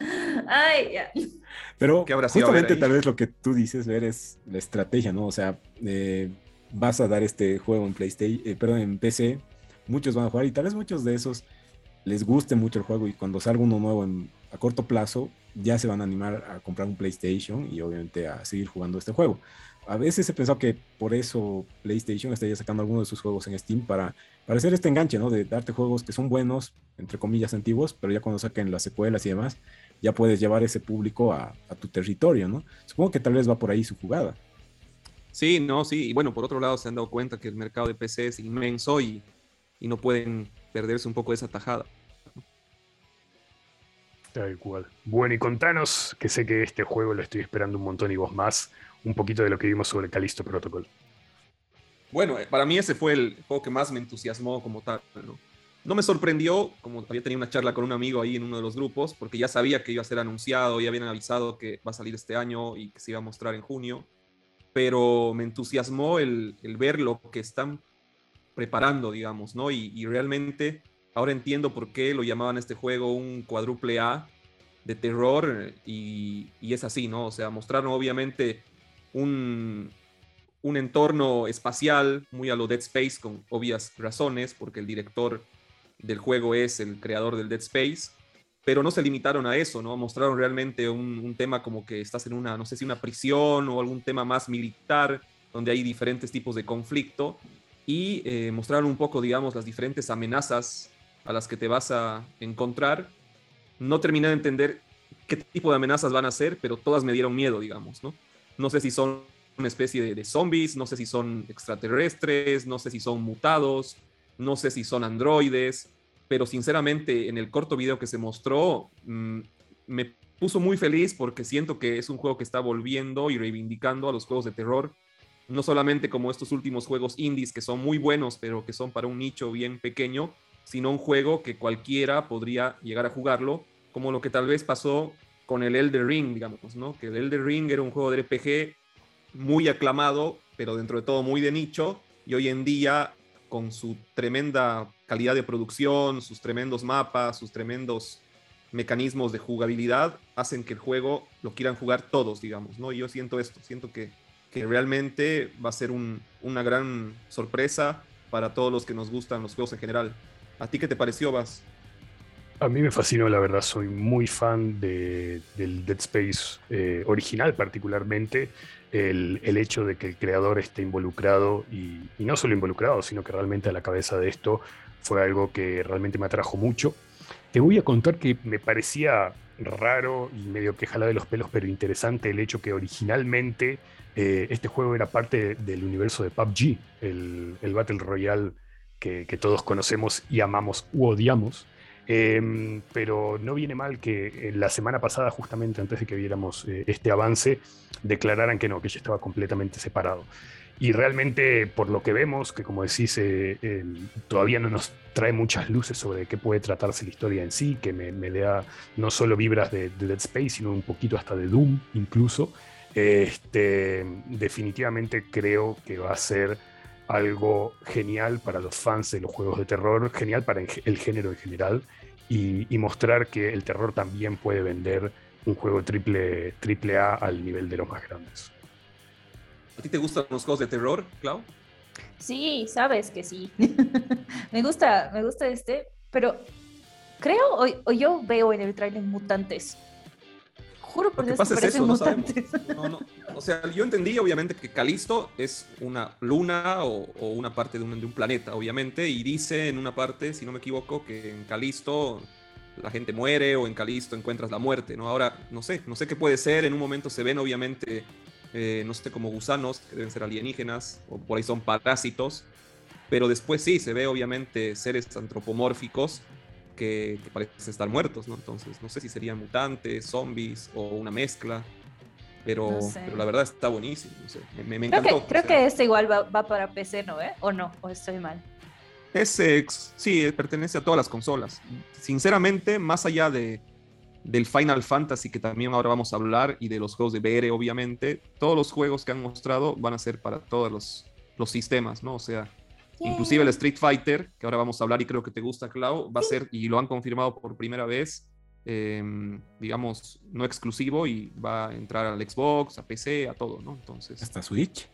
Ay, ya. Pero justamente tal vez lo que tú dices, Ver, es la estrategia, ¿no? O sea, eh, vas a dar este juego en PlayStation, eh, perdón, en P C, muchos van a jugar y tal vez muchos de esos les guste mucho el juego y cuando salga uno nuevo en, a corto plazo ya se van a animar a comprar un PlayStation y obviamente a seguir jugando este juego. A veces he pensado que por eso PlayStation estaría sacando algunos de sus juegos en Steam para, para hacer este enganche, ¿no? De darte juegos que son buenos, entre comillas antiguos, pero ya cuando saquen las secuelas y demás, ya puedes llevar ese público a, a tu territorio, ¿no? Supongo que tal vez va por ahí su jugada. Sí, no, sí. Y bueno, por otro lado se han dado cuenta que el mercado de P C es inmenso y, y no pueden perderse un poco de esa tajada. Tal cual. Bueno, y contanos, que sé que este juego lo estoy esperando un montón y vos más, un poquito de lo que vimos sobre Callisto Protocol. Bueno, para mí ese fue el juego que más me entusiasmó como tal, ¿no? No me sorprendió, como había tenido una charla con un amigo ahí en uno de los grupos, porque ya sabía que iba a ser anunciado, ya habían avisado que va a salir este año y que se iba a mostrar en junio, pero me entusiasmó el, el ver lo que están preparando, digamos, ¿no? Y, y realmente ahora entiendo por qué lo llamaban este juego un cuádruple A de terror y, y es así, ¿no? O sea, mostraron obviamente un, un entorno espacial muy a lo Dead Space con obvias razones, porque el director del juego es el creador del Dead Space, pero no se limitaron a eso, ¿no? Mostraron realmente un, un tema como que estás en una, no sé si una prisión o algún tema más militar, donde hay diferentes tipos de conflicto. Y eh, mostraron un poco, digamos, las diferentes amenazas a las que te vas a encontrar. No terminé de entender qué tipo de amenazas van a ser, pero todas me dieron miedo, digamos, ¿no? No sé si son una especie de, de zombies, no sé si son extraterrestres, no sé si son mutados, no sé si son androides, pero sinceramente en el corto video que se mostró mmm, me puso muy feliz porque siento que es un juego que está volviendo y reivindicando a los juegos de terror. No solamente como estos últimos juegos indies que son muy buenos, pero que son para un nicho bien pequeño, sino un juego que cualquiera podría llegar a jugarlo, como lo que tal vez pasó con el Elden Ring, digamos, ¿no? Que el Elden Ring era un juego de R P G muy aclamado, pero dentro de todo muy de nicho, y hoy en día, con su tremenda calidad de producción, sus tremendos mapas, sus tremendos mecanismos de jugabilidad, hacen que el juego lo quieran jugar todos, digamos, ¿no? Y yo siento esto, siento que que realmente va a ser un, una gran sorpresa para todos los que nos gustan los juegos en general. ¿A ti qué te pareció, Bas? A mí me fascinó, la verdad. Soy muy fan de, del Dead Space eh, original particularmente. el, el hecho de que el creador esté involucrado y, y no solo involucrado, sino que realmente a la cabeza de esto, fue algo que realmente me atrajo mucho. Te voy a contar que me parecía raro y medio que jalaba de los pelos, pero interesante el hecho que originalmente eh, este juego era parte de, del universo de P U B G, el, el Battle Royale que, que todos conocemos y amamos u odiamos. Eh, pero no viene mal que la semana pasada, justamente antes de que viéramos eh, este avance, declararan que no, que ya estaba completamente separado. Y realmente, por lo que vemos, que como decís, eh, eh, todavía no nos trae muchas luces sobre qué puede tratarse la historia en sí, que me, me da no solo vibras de, de Dead Space, sino un poquito hasta de Doom incluso. Este, definitivamente creo que va a ser algo genial para los fans de los juegos de terror, genial para el género en general, y, y mostrar que el terror también puede vender un juego triple, triple A al nivel de los más grandes. ¿A ti te gustan los juegos de terror, Clau? Sí, sabes que sí. me gusta, me gusta este, pero creo o, o yo veo en el trailer mutantes. Juro por Dios que parecen es eso, mutantes. No, no, o sea, yo entendí obviamente que Calisto es una luna o, o una parte de un, de un planeta, obviamente, y dice en una parte, si no me equivoco, que en Calisto la gente muere o en Calisto encuentras la muerte, ¿no? Ahora, no sé, no sé qué puede ser. En un momento se ven obviamente... Eh, no sé, como gusanos, que deben ser alienígenas, o por ahí son parásitos, pero después sí, se ve obviamente seres antropomórficos que, que parecen estar muertos, ¿no? Entonces, no sé si serían mutantes, zombies, o una mezcla, pero, no sé. Pero la verdad está buenísimo, no sé, me, me encantó. Creo que, creo o sea, que este igual va, va para P C, ¿no? ¿Eh? ¿O no? ¿O estoy mal? Es, eh, sí, pertenece a todas las consolas. Sinceramente, más allá de... del Final Fantasy, que también ahora vamos a hablar, y de los juegos de Ver, obviamente, todos los juegos que han mostrado van a ser para todos los, los sistemas, ¿no? O sea, yeah. Inclusive el Street Fighter, que ahora vamos a hablar y creo que te gusta, Clau, va a ser, y lo han confirmado por primera vez, eh, digamos, no exclusivo, y va a entrar al Xbox, a P C, a todo, ¿no? Entonces... ¿Hasta Switch?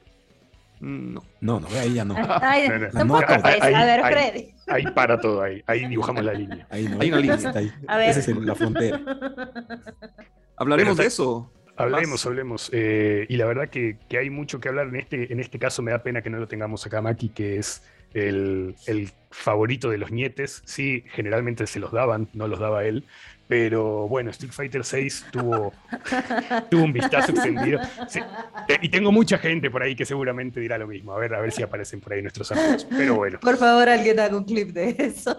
No, no, no, ahí ya no. Ay, no, no, tampoco, no, pues, ahí, a ver, Fred. Ahí, ahí para todo, ahí, ahí dibujamos la línea. Ahí no, hay una línea, está ahí. A ver. Esa es el, la frontera. Hablaremos de eso. Hablemos, hablemos. Eh, y la verdad que, que hay mucho que hablar. En este, en este caso me da pena que no lo tengamos acá, Maki, que es el, el favorito de los nietes. Sí, generalmente se los daban, no los daba él. Pero bueno, Street Fighter seis tuvo, tuvo un vistazo extendido. Sí, te, y tengo mucha gente por ahí que seguramente dirá lo mismo. A ver, a ver si aparecen por ahí nuestros amigos. Pero bueno. Por favor, alguien haga un clip de eso.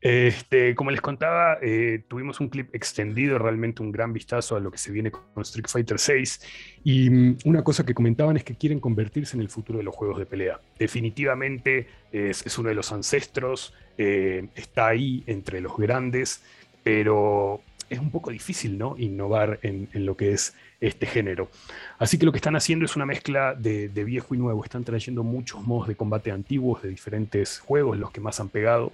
Este, como les contaba, eh, tuvimos un clip extendido, realmente un gran vistazo a lo que se viene con Street Fighter seis. Y una cosa que comentaban es que quieren convertirse en el futuro de los juegos de pelea. Definitivamente es, es uno de los ancestros, eh, está ahí entre los grandes. Pero es un poco difícil, ¿no?, innovar en, en lo que es este género. Así que lo que están haciendo es una mezcla de, de viejo y nuevo. Están trayendo muchos modos de combate antiguos de diferentes juegos, los que más han pegado.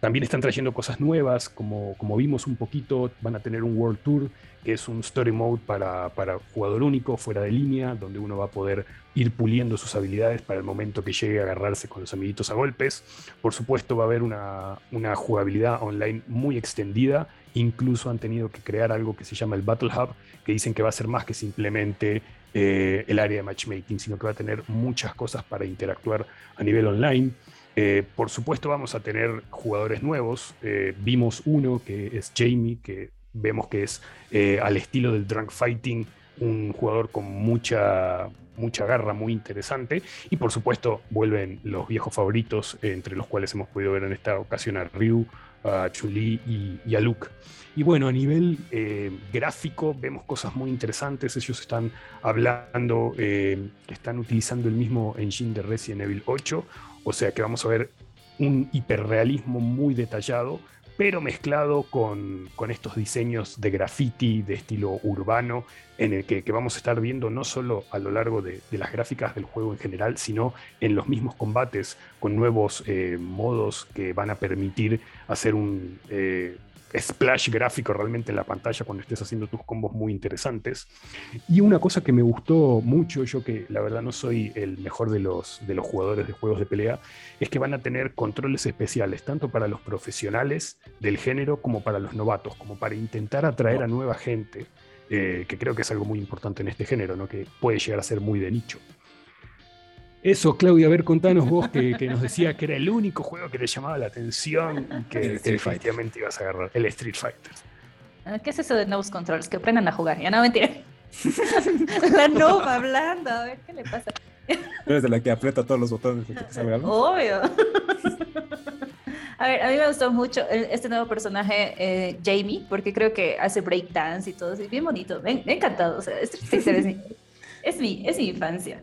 También están trayendo cosas nuevas, como, como vimos un poquito. Van a tener un World Tour, que es un Story Mode para, para jugador único, fuera de línea, donde uno va a poder ir puliendo sus habilidades para el momento que llegue a agarrarse con los amiguitos a golpes. Por supuesto, va a haber una, una jugabilidad online muy extendida. Incluso han tenido que crear algo que se llama el Battle Hub, que dicen que va a ser más que simplemente eh, el área de matchmaking, sino que va a tener muchas cosas para interactuar a nivel online. Eh, por supuesto, vamos a tener jugadores nuevos. Eh, vimos uno que es Jamie, que vemos que es eh, al estilo del Drunk Fighting, un jugador con mucha... mucha garra, muy interesante, y por supuesto vuelven los viejos favoritos, entre los cuales hemos podido ver en esta ocasión a Ryu, a Chun-Li y, y a Luke. Y bueno, a nivel eh, gráfico vemos cosas muy interesantes. Ellos están hablando, eh, están utilizando el mismo engine de Resident Evil ocho, o sea que vamos a ver un hiperrealismo muy detallado, pero mezclado con, con estos diseños de graffiti de estilo urbano, en el que, que vamos a estar viendo no solo a lo largo de, de las gráficas del juego en general, sino en los mismos combates, con nuevos eh, modos que van a permitir hacer un eh, splash gráfico realmente en la pantalla cuando estés haciendo tus combos muy interesantes. Y una cosa que me gustó mucho, yo que la verdad no soy el mejor de los, de los jugadores de juegos de pelea, es que van a tener controles especiales, tanto para los profesionales del género como para los novatos, como para intentar atraer a nueva gente eh, que creo que es algo muy importante en este género, ¿no? Que puede llegar a ser muy de nicho. Eso, Claudia, a ver, contanos vos que, que nos decía que era el único juego que te llamaba la atención y que, que definitivamente ibas a agarrar, el Street Fighter. ¿Qué es eso de nuevos controles? Que aprendan a jugar, ya no, mentira. La nova hablando, a ver qué le pasa. Eres de la que aprieta todos los botones. Obvio. A ver, a mí me gustó mucho este nuevo personaje, eh, Jamie, porque creo que hace breakdance y todo, es bien bonito, me, me ha encantado, o sea, Street Fighter es, mi, es, mi, es mi infancia.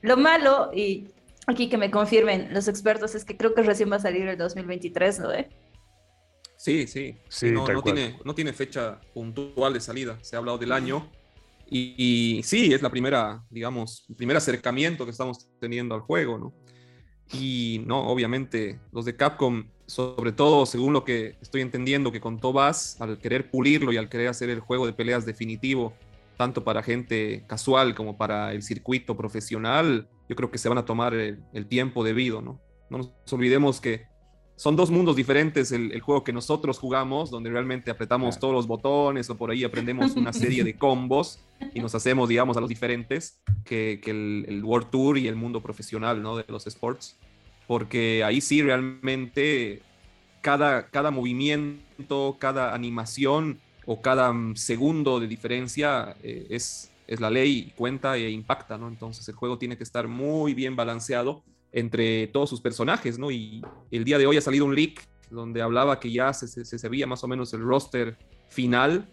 Lo malo, y aquí que me confirmen los expertos, es que creo que recién va a salir el dos mil veintitrés, ¿no? ¿Eh? Sí, sí, sí, no, no, tiene, no tiene fecha puntual de salida, se ha hablado del año, y, y sí, es la primera, digamos, el primer acercamiento que estamos teniendo al juego, ¿no? Y no, obviamente, los de Capcom, sobre todo según lo que estoy entendiendo que contó Bas, al querer pulirlo y al querer hacer el juego de peleas definitivo, tanto para gente casual como para el circuito profesional, yo creo que se van a tomar el, el tiempo debido, ¿no? No nos olvidemos que son dos mundos diferentes el, el juego que nosotros jugamos, donde realmente apretamos todos los botones o por ahí aprendemos una serie de combos y nos hacemos, digamos, a los diferentes que, que el, el World Tour y el mundo profesional, ¿no? De los sports, porque ahí sí realmente cada, cada movimiento, cada animación o cada segundo de diferencia eh, es, es la ley, cuenta e impacta, ¿no? Entonces el juego tiene que estar muy bien balanceado entre todos sus personajes, ¿no? Y el día de hoy ha salido un leak donde hablaba que ya se, se, se sabía más o menos el roster final,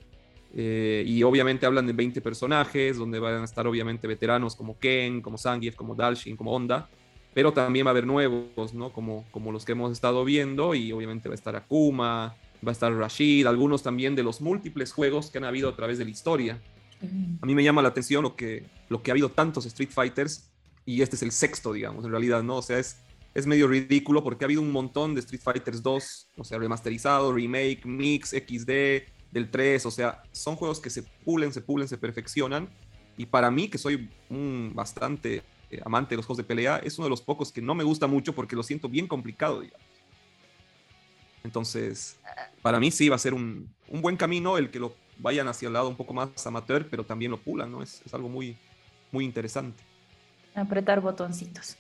eh, y obviamente hablan de veinte personajes, donde van a estar obviamente veteranos como Ken, como Zangief, como Dalshin, como Honda, pero también va a haber nuevos, ¿no? Como, como los que hemos estado viendo, y obviamente va a estar Akuma, va a estar Rashid, algunos también de los múltiples juegos que han habido a través de la historia. A mí me llama la atención lo que, lo que ha habido tantos Street Fighters, y este es el sexto, digamos, en realidad, ¿no? O sea, es, es medio ridículo porque ha habido un montón de Street Fighters dos, o sea, remasterizado, remake, mix, equis de, del tres, o sea, son juegos que se pulen, se pulen, se perfeccionan, y para mí, que soy un bastante eh, amante de los juegos de pelea, es uno de los pocos que no me gusta mucho porque lo siento bien complicado, digamos. Entonces, para mí sí va a ser un, un buen camino el que lo vayan hacia el lado un poco más amateur, pero también lo pulan, ¿no? Es, es algo muy, muy interesante. Apretar botoncitos.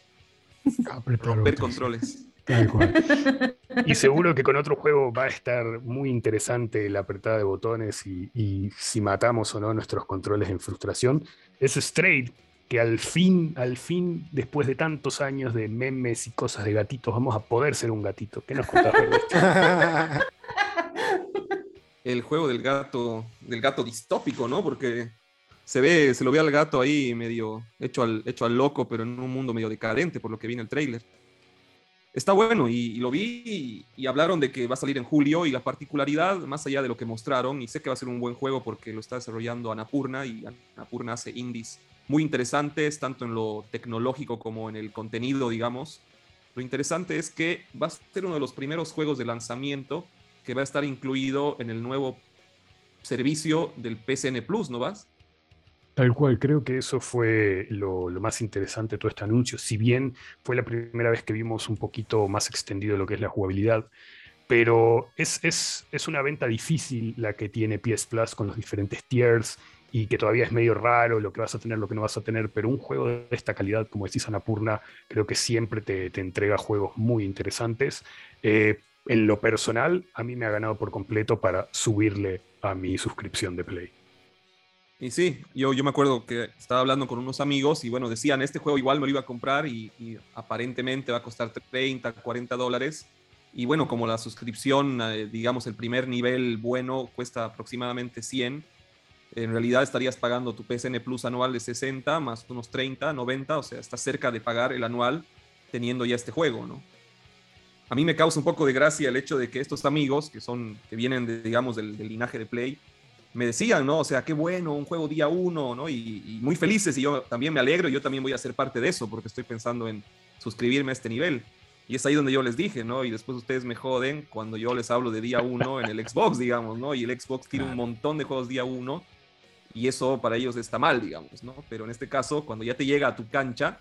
Apretar Romper botoncitos. Controles. Tal cual. Y seguro que con otro juego va a estar muy interesante la apretada de botones y, y si matamos o no nuestros controles en frustración. Es Strayed, que al fin, al fin, después de tantos años de memes y cosas de gatitos, vamos a poder ser un gatito. ¿Qué nos contabas de esto? El juego del gato, del gato distópico, ¿no? Porque se ve, se lo ve al gato ahí medio hecho al, hecho al loco, pero en un mundo medio decadente, por lo que vi en el tráiler. Está bueno, y, y lo vi, y, y hablaron de que va a salir en julio, y la particularidad, más allá de lo que mostraron, y sé que va a ser un buen juego porque lo está desarrollando Annapurna, y Annapurna hace indies muy interesantes, tanto en lo tecnológico como en el contenido, digamos. Lo interesante es que va a ser uno de los primeros juegos de lanzamiento que va a estar incluido en el nuevo servicio del P S N Plus, ¿no vas? Tal cual, creo que eso fue lo, lo más interesante de todo este anuncio. Si bien fue la primera vez que vimos un poquito más extendido lo que es la jugabilidad, pero es, es, es una venta difícil la que tiene P S Plus con los diferentes tiers y que todavía es medio raro lo que vas a tener, lo que no vas a tener, pero un juego de esta calidad, como decís Annapurna, creo que siempre te, te entrega juegos muy interesantes. Eh, en lo personal, a mí me ha ganado por completo para subirle a mi suscripción de Play. Y sí, yo, yo me acuerdo que estaba hablando con unos amigos y bueno, decían, este juego igual me lo iba a comprar y, y aparentemente va a costar treinta, cuarenta dólares. Y bueno, como la suscripción, eh, digamos, el primer nivel bueno cuesta aproximadamente cien, en realidad estarías pagando tu P S N Plus anual de sesenta, más unos treinta, noventa, o sea, estás cerca de pagar el anual teniendo ya este juego, ¿no? A mí me causa un poco de gracia el hecho de que estos amigos, que, son, que vienen, de, digamos, del, del linaje de Play, me decían, ¿no? O sea, qué bueno, un juego día uno, ¿no? Y, y muy felices, y yo también me alegro, y yo también voy a ser parte de eso, porque estoy pensando en suscribirme a este nivel. Y es ahí donde yo les dije, ¿no? Y después ustedes me joden cuando yo les hablo de día uno en el Xbox, digamos, ¿no? Y el Xbox tiene un montón de juegos día uno, y eso para ellos está mal, digamos, ¿no? Pero en este caso, cuando ya te llega a tu cancha,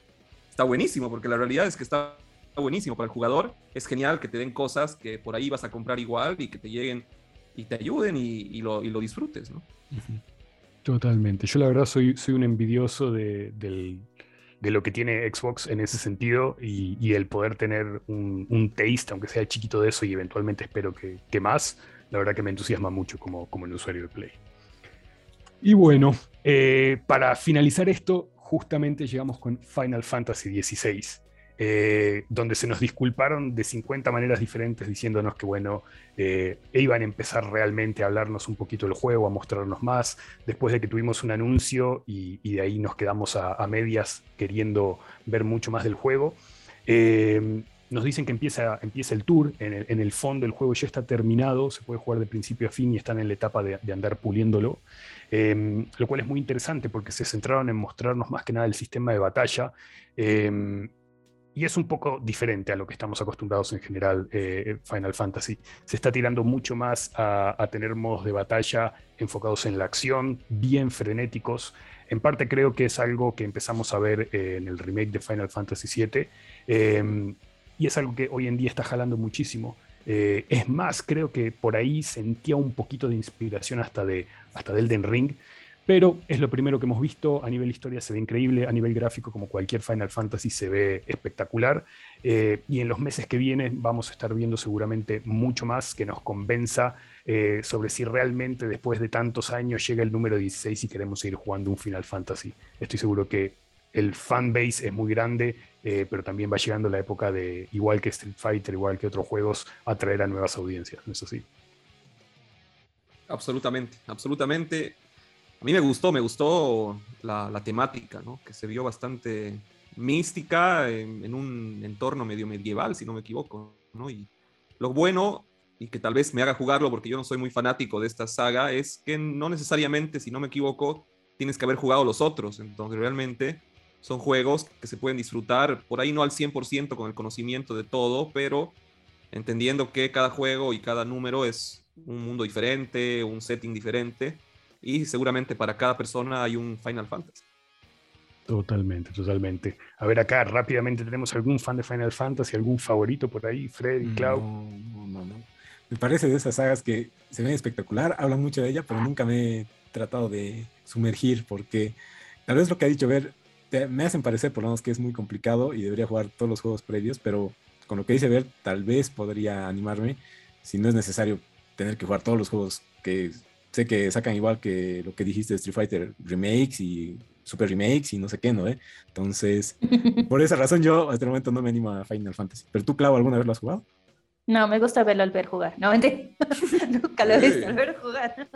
está buenísimo, porque la realidad es que está buenísimo para el jugador. Es genial que te den cosas que por ahí vas a comprar igual y que te lleguen y te ayuden y, y, lo, y lo disfrutes, ¿no? Uh-huh. Totalmente. Yo la verdad soy, soy un envidioso de, del, de lo que tiene Xbox en ese sentido y, y el poder tener un, un taste, aunque sea chiquito de eso, y eventualmente espero que, que más, la verdad que me entusiasma mucho como, como el usuario de Play. Y bueno, eh, para finalizar esto, justamente llegamos con Final Fantasy dieciséis, eh, donde se nos disculparon de cincuenta maneras diferentes diciéndonos que bueno, eh, iban a empezar realmente a hablarnos un poquito del juego, a mostrarnos más, después de que tuvimos un anuncio y, y de ahí nos quedamos a, a medias queriendo ver mucho más del juego. Eh, Nos dicen que empieza, empieza el tour, en el, en el fondo el juego ya está terminado, se puede jugar de principio a fin y están en la etapa de, de andar puliéndolo, eh, lo cual es muy interesante porque se centraron en mostrarnos más que nada el sistema de batalla, eh, y es un poco diferente a lo que estamos acostumbrados en general. eh, Final Fantasy se está tirando mucho más a, a tener modos de batalla enfocados en la acción, bien frenéticos. En parte creo que es algo que empezamos a ver eh, en el remake de Final Fantasy siete, eh, y es algo que hoy en día está jalando muchísimo. Eh, es más, creo que por ahí sentía un poquito de inspiración hasta de, hasta de Elden Ring, pero es lo primero que hemos visto. A nivel historia se ve increíble, a nivel gráfico, como cualquier Final Fantasy, se ve espectacular. Eh, y en los meses que vienen vamos a estar viendo seguramente mucho más que nos convenza eh, sobre si realmente después de tantos años llega el número dieciséis y queremos seguir jugando un Final Fantasy. Estoy seguro que el fanbase es muy grande, eh, pero también va llegando la época de, igual que Street Fighter, igual que otros juegos, atraer a nuevas audiencias, ¿no es así? Absolutamente, absolutamente. A mí me gustó, me gustó la, la temática, ¿no? Que se vio bastante mística en, en un entorno medio medieval, si no me equivoco, ¿no? Y lo bueno, y que tal vez me haga jugarlo porque yo no soy muy fanático de esta saga, es que no necesariamente, si no me equivoco, tienes que haber jugado los otros, entonces realmente son juegos que se pueden disfrutar, por ahí no al cien por ciento con el conocimiento de todo, pero entendiendo que cada juego y cada número es un mundo diferente, un setting diferente, y seguramente para cada persona hay un Final Fantasy. Totalmente, totalmente. A ver acá, rápidamente, ¿tenemos algún fan de Final Fantasy, algún favorito por ahí, Fred y Clau? No, no, no. Me parece de esas sagas que se ven espectacular, hablan mucho de ella, pero nunca me he tratado de sumergir, porque tal vez lo que ha dicho Ver, Te, me hacen parecer por lo menos que es muy complicado y debería jugar todos los juegos previos, pero con lo que dice Ver, tal vez podría animarme si no es necesario tener que jugar todos los juegos que sé que sacan, igual que lo que dijiste de Street Fighter Remakes y Super Remakes y no sé qué, ¿no? eh? Entonces, por esa razón yo hasta el momento no me animo a Final Fantasy. ¿Pero tú, Clau, alguna vez lo has jugado? No, me gusta verlo al Ver jugar. No, mentira. Nunca lo he visto al Ver jugar.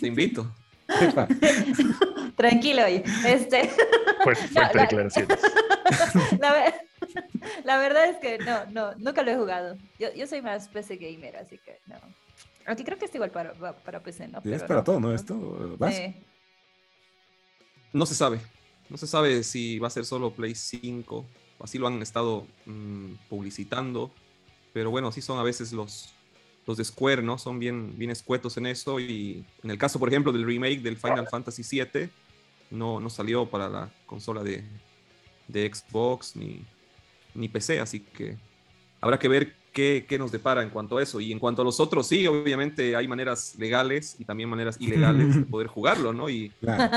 Te invito. Epa. Tranquilo, oye. Este... Fuerte, fuerte no, declaraciones. La... La, la verdad es que no, no, nunca lo he jugado. Yo, yo soy más P C gamer, así que no. Aunque creo que está igual para, para P C, ¿no? Pero es para no, todo, ¿no? Esto, ¿vas? Eh... No se sabe. No se sabe si va a ser solo Play cinco. Así lo han estado mmm, publicitando. Pero bueno, así son a veces los... los de Square, ¿no? Son bien, bien escuetos en eso, y en el caso, por ejemplo, del remake del Final Fantasy siete, no, no salió para la consola de, de Xbox ni, ni P C, así que habrá que ver qué, qué nos depara en cuanto a eso. Y en cuanto a los otros, sí, obviamente hay maneras legales y también maneras ilegales de poder jugarlo, ¿no? Y claro,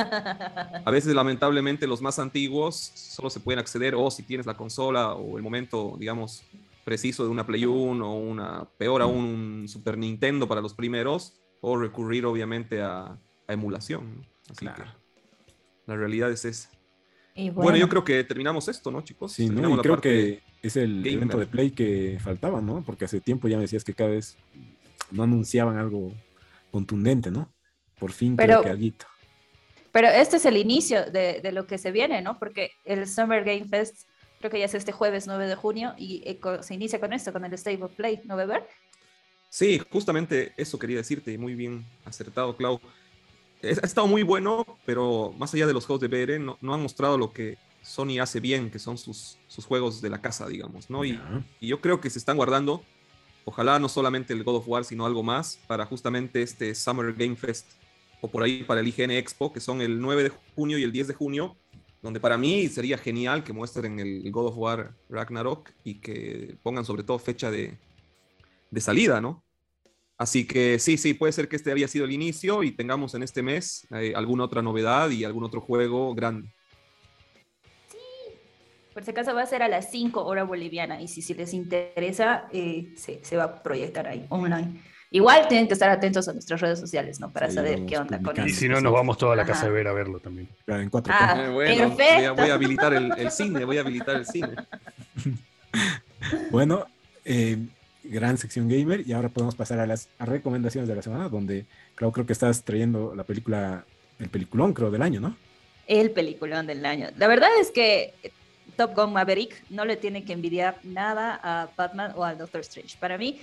a veces, lamentablemente, los más antiguos solo se pueden acceder o si tienes la consola o el momento, digamos, preciso de una Play uno o una, peor aún, un Super Nintendo para los primeros, o recurrir obviamente a, a emulación, ¿no? Así claro, que la realidad es esa. Y bueno, bueno, yo creo que terminamos esto, ¿no, chicos? Sí, ¿no? Y la creo parte que es el gamer evento de Play que faltaba, ¿no? Porque hace tiempo ya me decías que cada vez no anunciaban algo contundente, ¿no? Por fin, pero, creo que alguito. Pero este es el inicio de, de lo que se viene, ¿no? Porque el Summer Game Fest creo que ya es este jueves nueve de junio y se inicia con esto, con el State of Play, ¿no, Weber? Sí, justamente eso quería decirte, muy bien acertado, Clau. Ha estado muy bueno, pero más allá de los juegos de V R, no, no han mostrado lo que Sony hace bien, que son sus, sus juegos de la casa, digamos, ¿no? Y, uh-huh. y yo creo que se están guardando, ojalá no solamente el God of War, sino algo más, para justamente este Summer Game Fest, o por ahí para el I G N Expo, que son el nueve de junio y el diez de junio, donde para mí sería genial que muestren el God of War Ragnarok y que pongan sobre todo fecha de, de salida, ¿no? Así que sí, sí, puede ser que este había sido el inicio y tengamos en este mes eh, alguna otra novedad y algún otro juego grande. Sí, por si acaso va a ser a las cinco hora boliviana y si, si les interesa eh, se, se va a proyectar ahí online. Igual tienen que estar atentos a nuestras redes sociales, ¿no? Para sí, saber qué onda con eso. Y si no, nos vamos toda la Ajá. casa de Ver a verlo también. Claro, en cuatro K. Ah, eh, bueno, perfecto. Voy a habilitar el, el cine, voy a habilitar el cine. Bueno, eh... gran sección gamer, y ahora podemos pasar a las a recomendaciones de la semana, donde creo, creo que estás trayendo la película, el peliculón creo del año, ¿no? El peliculón del año. La verdad es que Top Gun Maverick no le tiene que envidiar nada a Batman o a Doctor Strange. Para mí,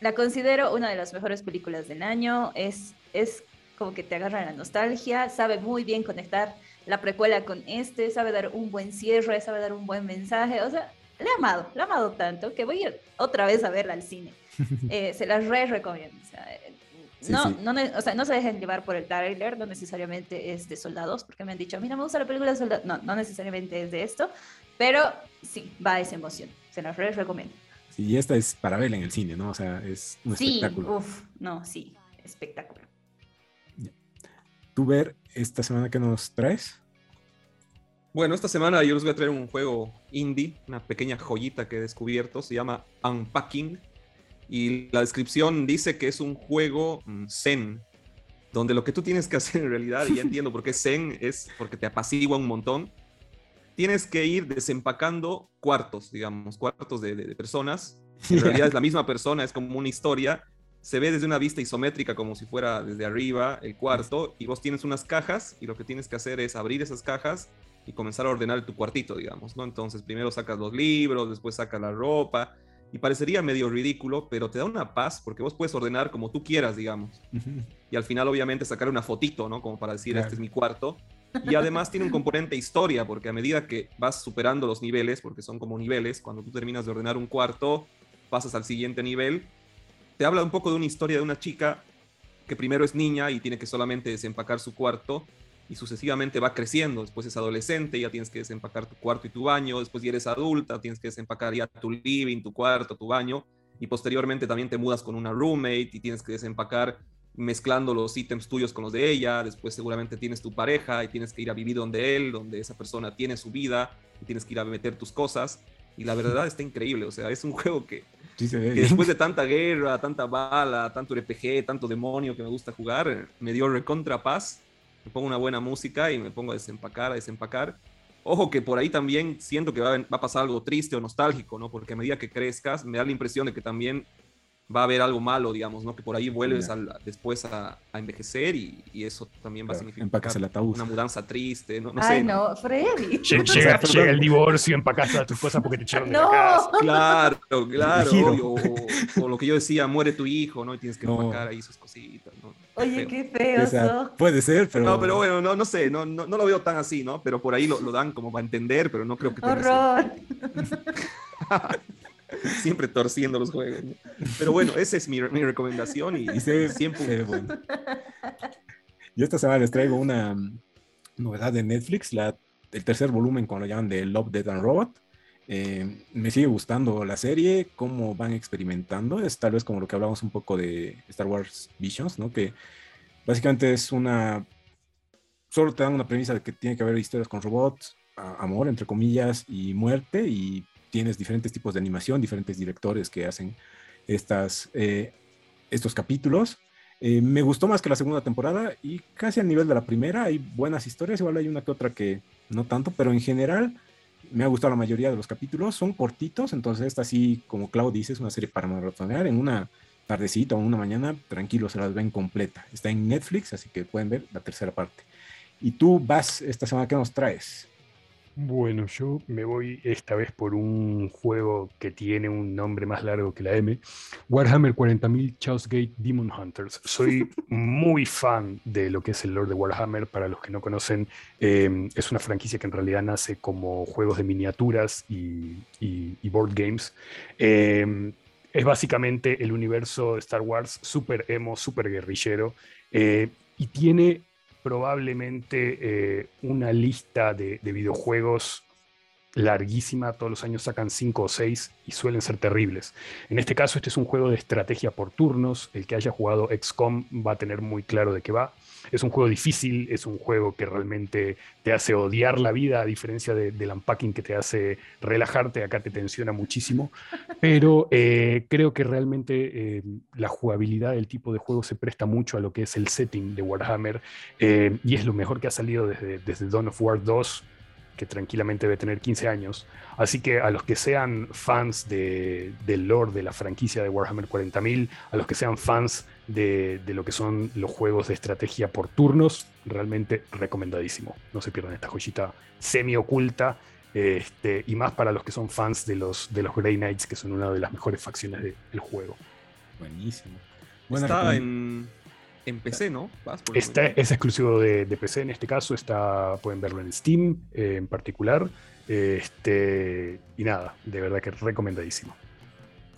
la considero una de las mejores películas del año. Es, es como que te agarra la nostalgia, sabe muy bien conectar la precuela con este, sabe dar un buen cierre, sabe dar un buen mensaje, o sea, la he amado, la he amado tanto que voy a ir otra vez a verla al cine. Eh, se las re recomiendo. O sea, sí, no, sí. No, o sea, no se dejen llevar por el trailer, no necesariamente es de soldados, porque me han dicho, mira, me gusta la película de soldados. No, no necesariamente es de esto, pero sí, va esa emoción. Se las re recomiendo. Sí, y esta es para verla en el cine, ¿no? O sea, es un sí, espectáculo. Uf, no, sí, espectáculo. ¿Tú, Ver, esta semana qué nos traes? Bueno, esta semana yo les voy a traer un juego indie, una pequeña joyita que he descubierto, se llama Unpacking, y la descripción dice que es un juego zen, donde lo que tú tienes que hacer en realidad, y ya entiendo por qué zen, es porque te apacigua un montón, tienes que ir desempacando cuartos, digamos, cuartos de, de, de personas, en realidad es la misma persona, es como una historia, se ve desde una vista isométrica como si fuera desde arriba el cuarto, y vos tienes unas cajas, y lo que tienes que hacer es abrir esas cajas, y comenzar a ordenar tu cuartito, digamos, ¿no? Entonces primero sacas los libros, después sacas la ropa, y parecería medio ridículo, pero te da una paz, porque vos puedes ordenar como tú quieras, digamos. Uh-huh. Y al final, obviamente, sacar una fotito, ¿no? Como para decir, claro, este es mi cuarto. Y además tiene un componente historia, porque a medida que vas superando los niveles, porque son como niveles, cuando tú terminas de ordenar un cuarto, pasas al siguiente nivel, te habla un poco de una historia de una chica que primero es niña y tiene que solamente desempacar su cuarto, y sucesivamente va creciendo, después es adolescente, ya tienes que desempacar tu cuarto y tu baño, después ya eres adulta, tienes que desempacar ya tu living, tu cuarto, tu baño, y posteriormente también te mudas con una roommate y tienes que desempacar mezclando los ítems tuyos con los de ella, después seguramente tienes tu pareja y tienes que ir a vivir donde él, donde esa persona tiene su vida, y tienes que ir a meter tus cosas, y la verdad está increíble, o sea, es un juego que, sí, que después de tanta guerra, tanta bala, tanto R P G, tanto demonio que me gusta jugar, me dio recontra paz. Me pongo una buena música y me pongo a desempacar, a desempacar. Ojo que por ahí también siento que va a, va a pasar algo triste o nostálgico, ¿no? Porque a medida que crezcas, me da la impresión de que también va a haber algo malo, digamos, ¿no? Que por ahí vuelves al, después a, a envejecer y, y eso también va a significar una mudanza triste, ¿no? No Ay, sé, no, Freddy. Llega, llega el divorcio, empacas a tus cosas porque te echaron no. de la casa. Claro, claro. O, o, o lo que yo decía, muere tu hijo, ¿no? Y tienes que no. empacar ahí sus cositas, ¿no? Oye, feo. Qué feo. O sea, puede ser, pero... No, pero bueno, no, no sé, no, no, no lo veo tan así, ¿no? Pero por ahí lo, lo dan como para entender, pero no creo que... ¡Horror! Siempre torciendo los juegos, ¿no? Pero bueno, esa es mi, mi recomendación y, y se, siempre se, bueno. Yo esta semana les traigo una novedad de Netflix, la, el tercer volumen, como lo llaman, de Love, Death and Robot. Eh, me sigue gustando la serie, cómo van experimentando, es tal vez como lo que hablamos un poco de Star Wars Visions, ¿no? Que básicamente es una, solo te dan una premisa de que tiene que haber historias con robots, a, amor, entre comillas, y muerte, y tienes diferentes tipos de animación, diferentes directores que hacen estas, eh, estos capítulos. Eh, me gustó más que la segunda temporada y casi al nivel de la primera. Hay buenas historias, igual hay una que otra que no tanto, pero en general me ha gustado la mayoría de los capítulos. Son cortitos, entonces esta sí, como Clau dice, es una serie para maratonear. En una tardecita o una mañana, tranquilo, se las ven completa. Está en Netflix, así que pueden ver la tercera parte. Y tú, Bas, esta semana, ¿qué nos traes? Bueno, yo me voy esta vez por un juego que tiene un nombre más largo que la M. Warhammer cuarenta mil Chaosgate Demon Hunters. Soy muy fan de lo que es el lore de Warhammer. Para los que no conocen, eh, es una franquicia que en realidad nace como juegos de miniaturas y, y, y board games. Eh, es básicamente el universo de Star Wars, súper emo, súper guerrillero. Eh, y tiene... probablemente eh, una lista de, de videojuegos larguísima, todos los años sacan cinco o seis y suelen ser terribles. En este caso, este es un juego de estrategia por turnos. El que haya jugado equis com va a tener muy claro de qué va. Es un juego difícil, es un juego que realmente te hace odiar la vida, a diferencia de, del unpacking, que te hace relajarte. Acá te tensiona muchísimo, pero eh, creo que realmente eh, la jugabilidad del tipo de juego se presta mucho a lo que es el setting de Warhammer, eh, y es lo mejor que ha salido desde, desde Dawn of War dos, que tranquilamente debe tener quince años. Así que a los que sean fans de, del lore de la franquicia de Warhammer cuarenta mil, a los que sean fans de, de lo que son los juegos de estrategia por turnos, realmente recomendadísimo. No se pierdan esta joyita semi-oculta, este, y más para los que son fans de los, de los Grey Knights, que son una de las mejores facciones de, del juego. Buenísimo. Bueno, está en, en P C, ¿no? Está, es exclusivo de, de P C en este caso. Está, pueden verlo en Steam eh, en particular. Este, y nada, de verdad que recomendadísimo.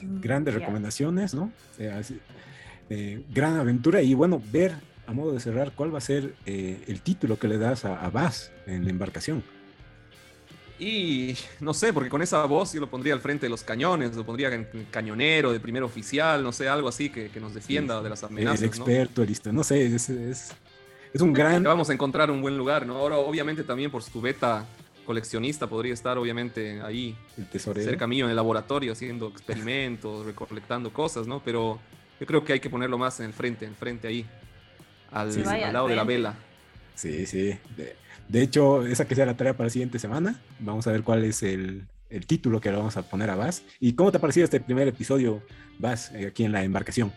Grandes recomendaciones, ¿no? Eh, así, eh, gran aventura. Y bueno, ver, a modo de cerrar, ¿cuál va a ser eh, el título que le das a, a Bas en la embarcación? Y no sé, porque con esa voz yo lo pondría al frente de los cañones, lo pondría en cañonero, de primer oficial, no sé, algo así que, que nos defienda sí, de las amenazas. El experto, ¿no? Listo, no sé, es, es, es un gran... Vamos a encontrar un buen lugar, ¿no? Ahora, obviamente, también por su beta coleccionista podría estar, obviamente, ahí, el tesorero, cerca mío, en el laboratorio, haciendo experimentos, recolectando cosas, ¿no? Pero yo creo que hay que ponerlo más en el frente, en el frente ahí, al, sí, al lado de la vela. Sí, sí, de... De hecho, esa que sea la tarea para la siguiente semana. Vamos a ver cuál es el, el título que le vamos a poner a Bas. ¿Y cómo te ha parecido este primer episodio, Bas, aquí en la embarcación?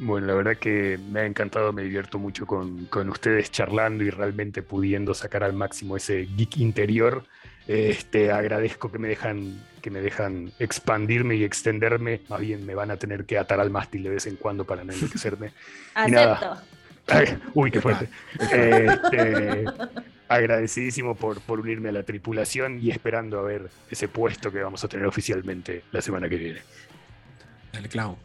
Bueno, la verdad que me ha encantado, me divierto mucho con, con ustedes charlando y realmente pudiendo sacar al máximo ese geek interior. Este, agradezco que me dejan, que me dejan expandirme y extenderme. Más bien me van a tener que atar al mástil de vez en cuando para no enloquecerme. Acepto. Uy, qué fuerte. Este... Agradecidísimo por, por unirme a la tripulación y esperando a ver ese puesto que vamos a tener oficialmente la semana que viene. Dale, Clau.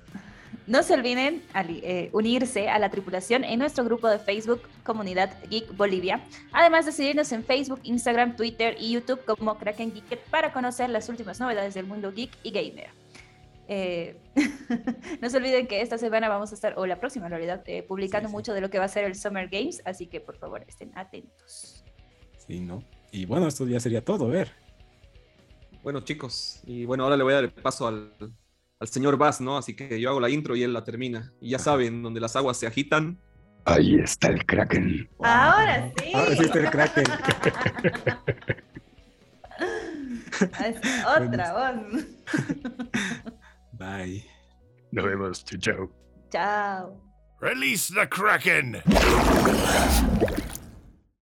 No se olviden ali, eh, unirse a la tripulación en nuestro grupo de Facebook, Comunidad Geek Bolivia. Además de seguirnos en Facebook, Instagram, Twitter y YouTube como Kraken Geeket para conocer las últimas novedades del mundo geek y gamer. Eh, no se olviden que esta semana vamos a estar, o la próxima en realidad, eh, publicando sí, sí. mucho de lo que va a ser el Summer Games, así que por favor estén atentos. Sí, ¿no? Y bueno, esto ya sería todo, Ver. Bueno, chicos, y bueno, ahora le voy a dar el paso al, al señor Bas, ¿no? Así que yo hago la intro y él la termina. Y ya ah. saben, donde las aguas se agitan. Ahí está el Kraken. Wow. Ahora sí. Ahora sí está el Kraken. Otra voz. Bye. Nos vemos. Chao. Chao. Release the Kraken.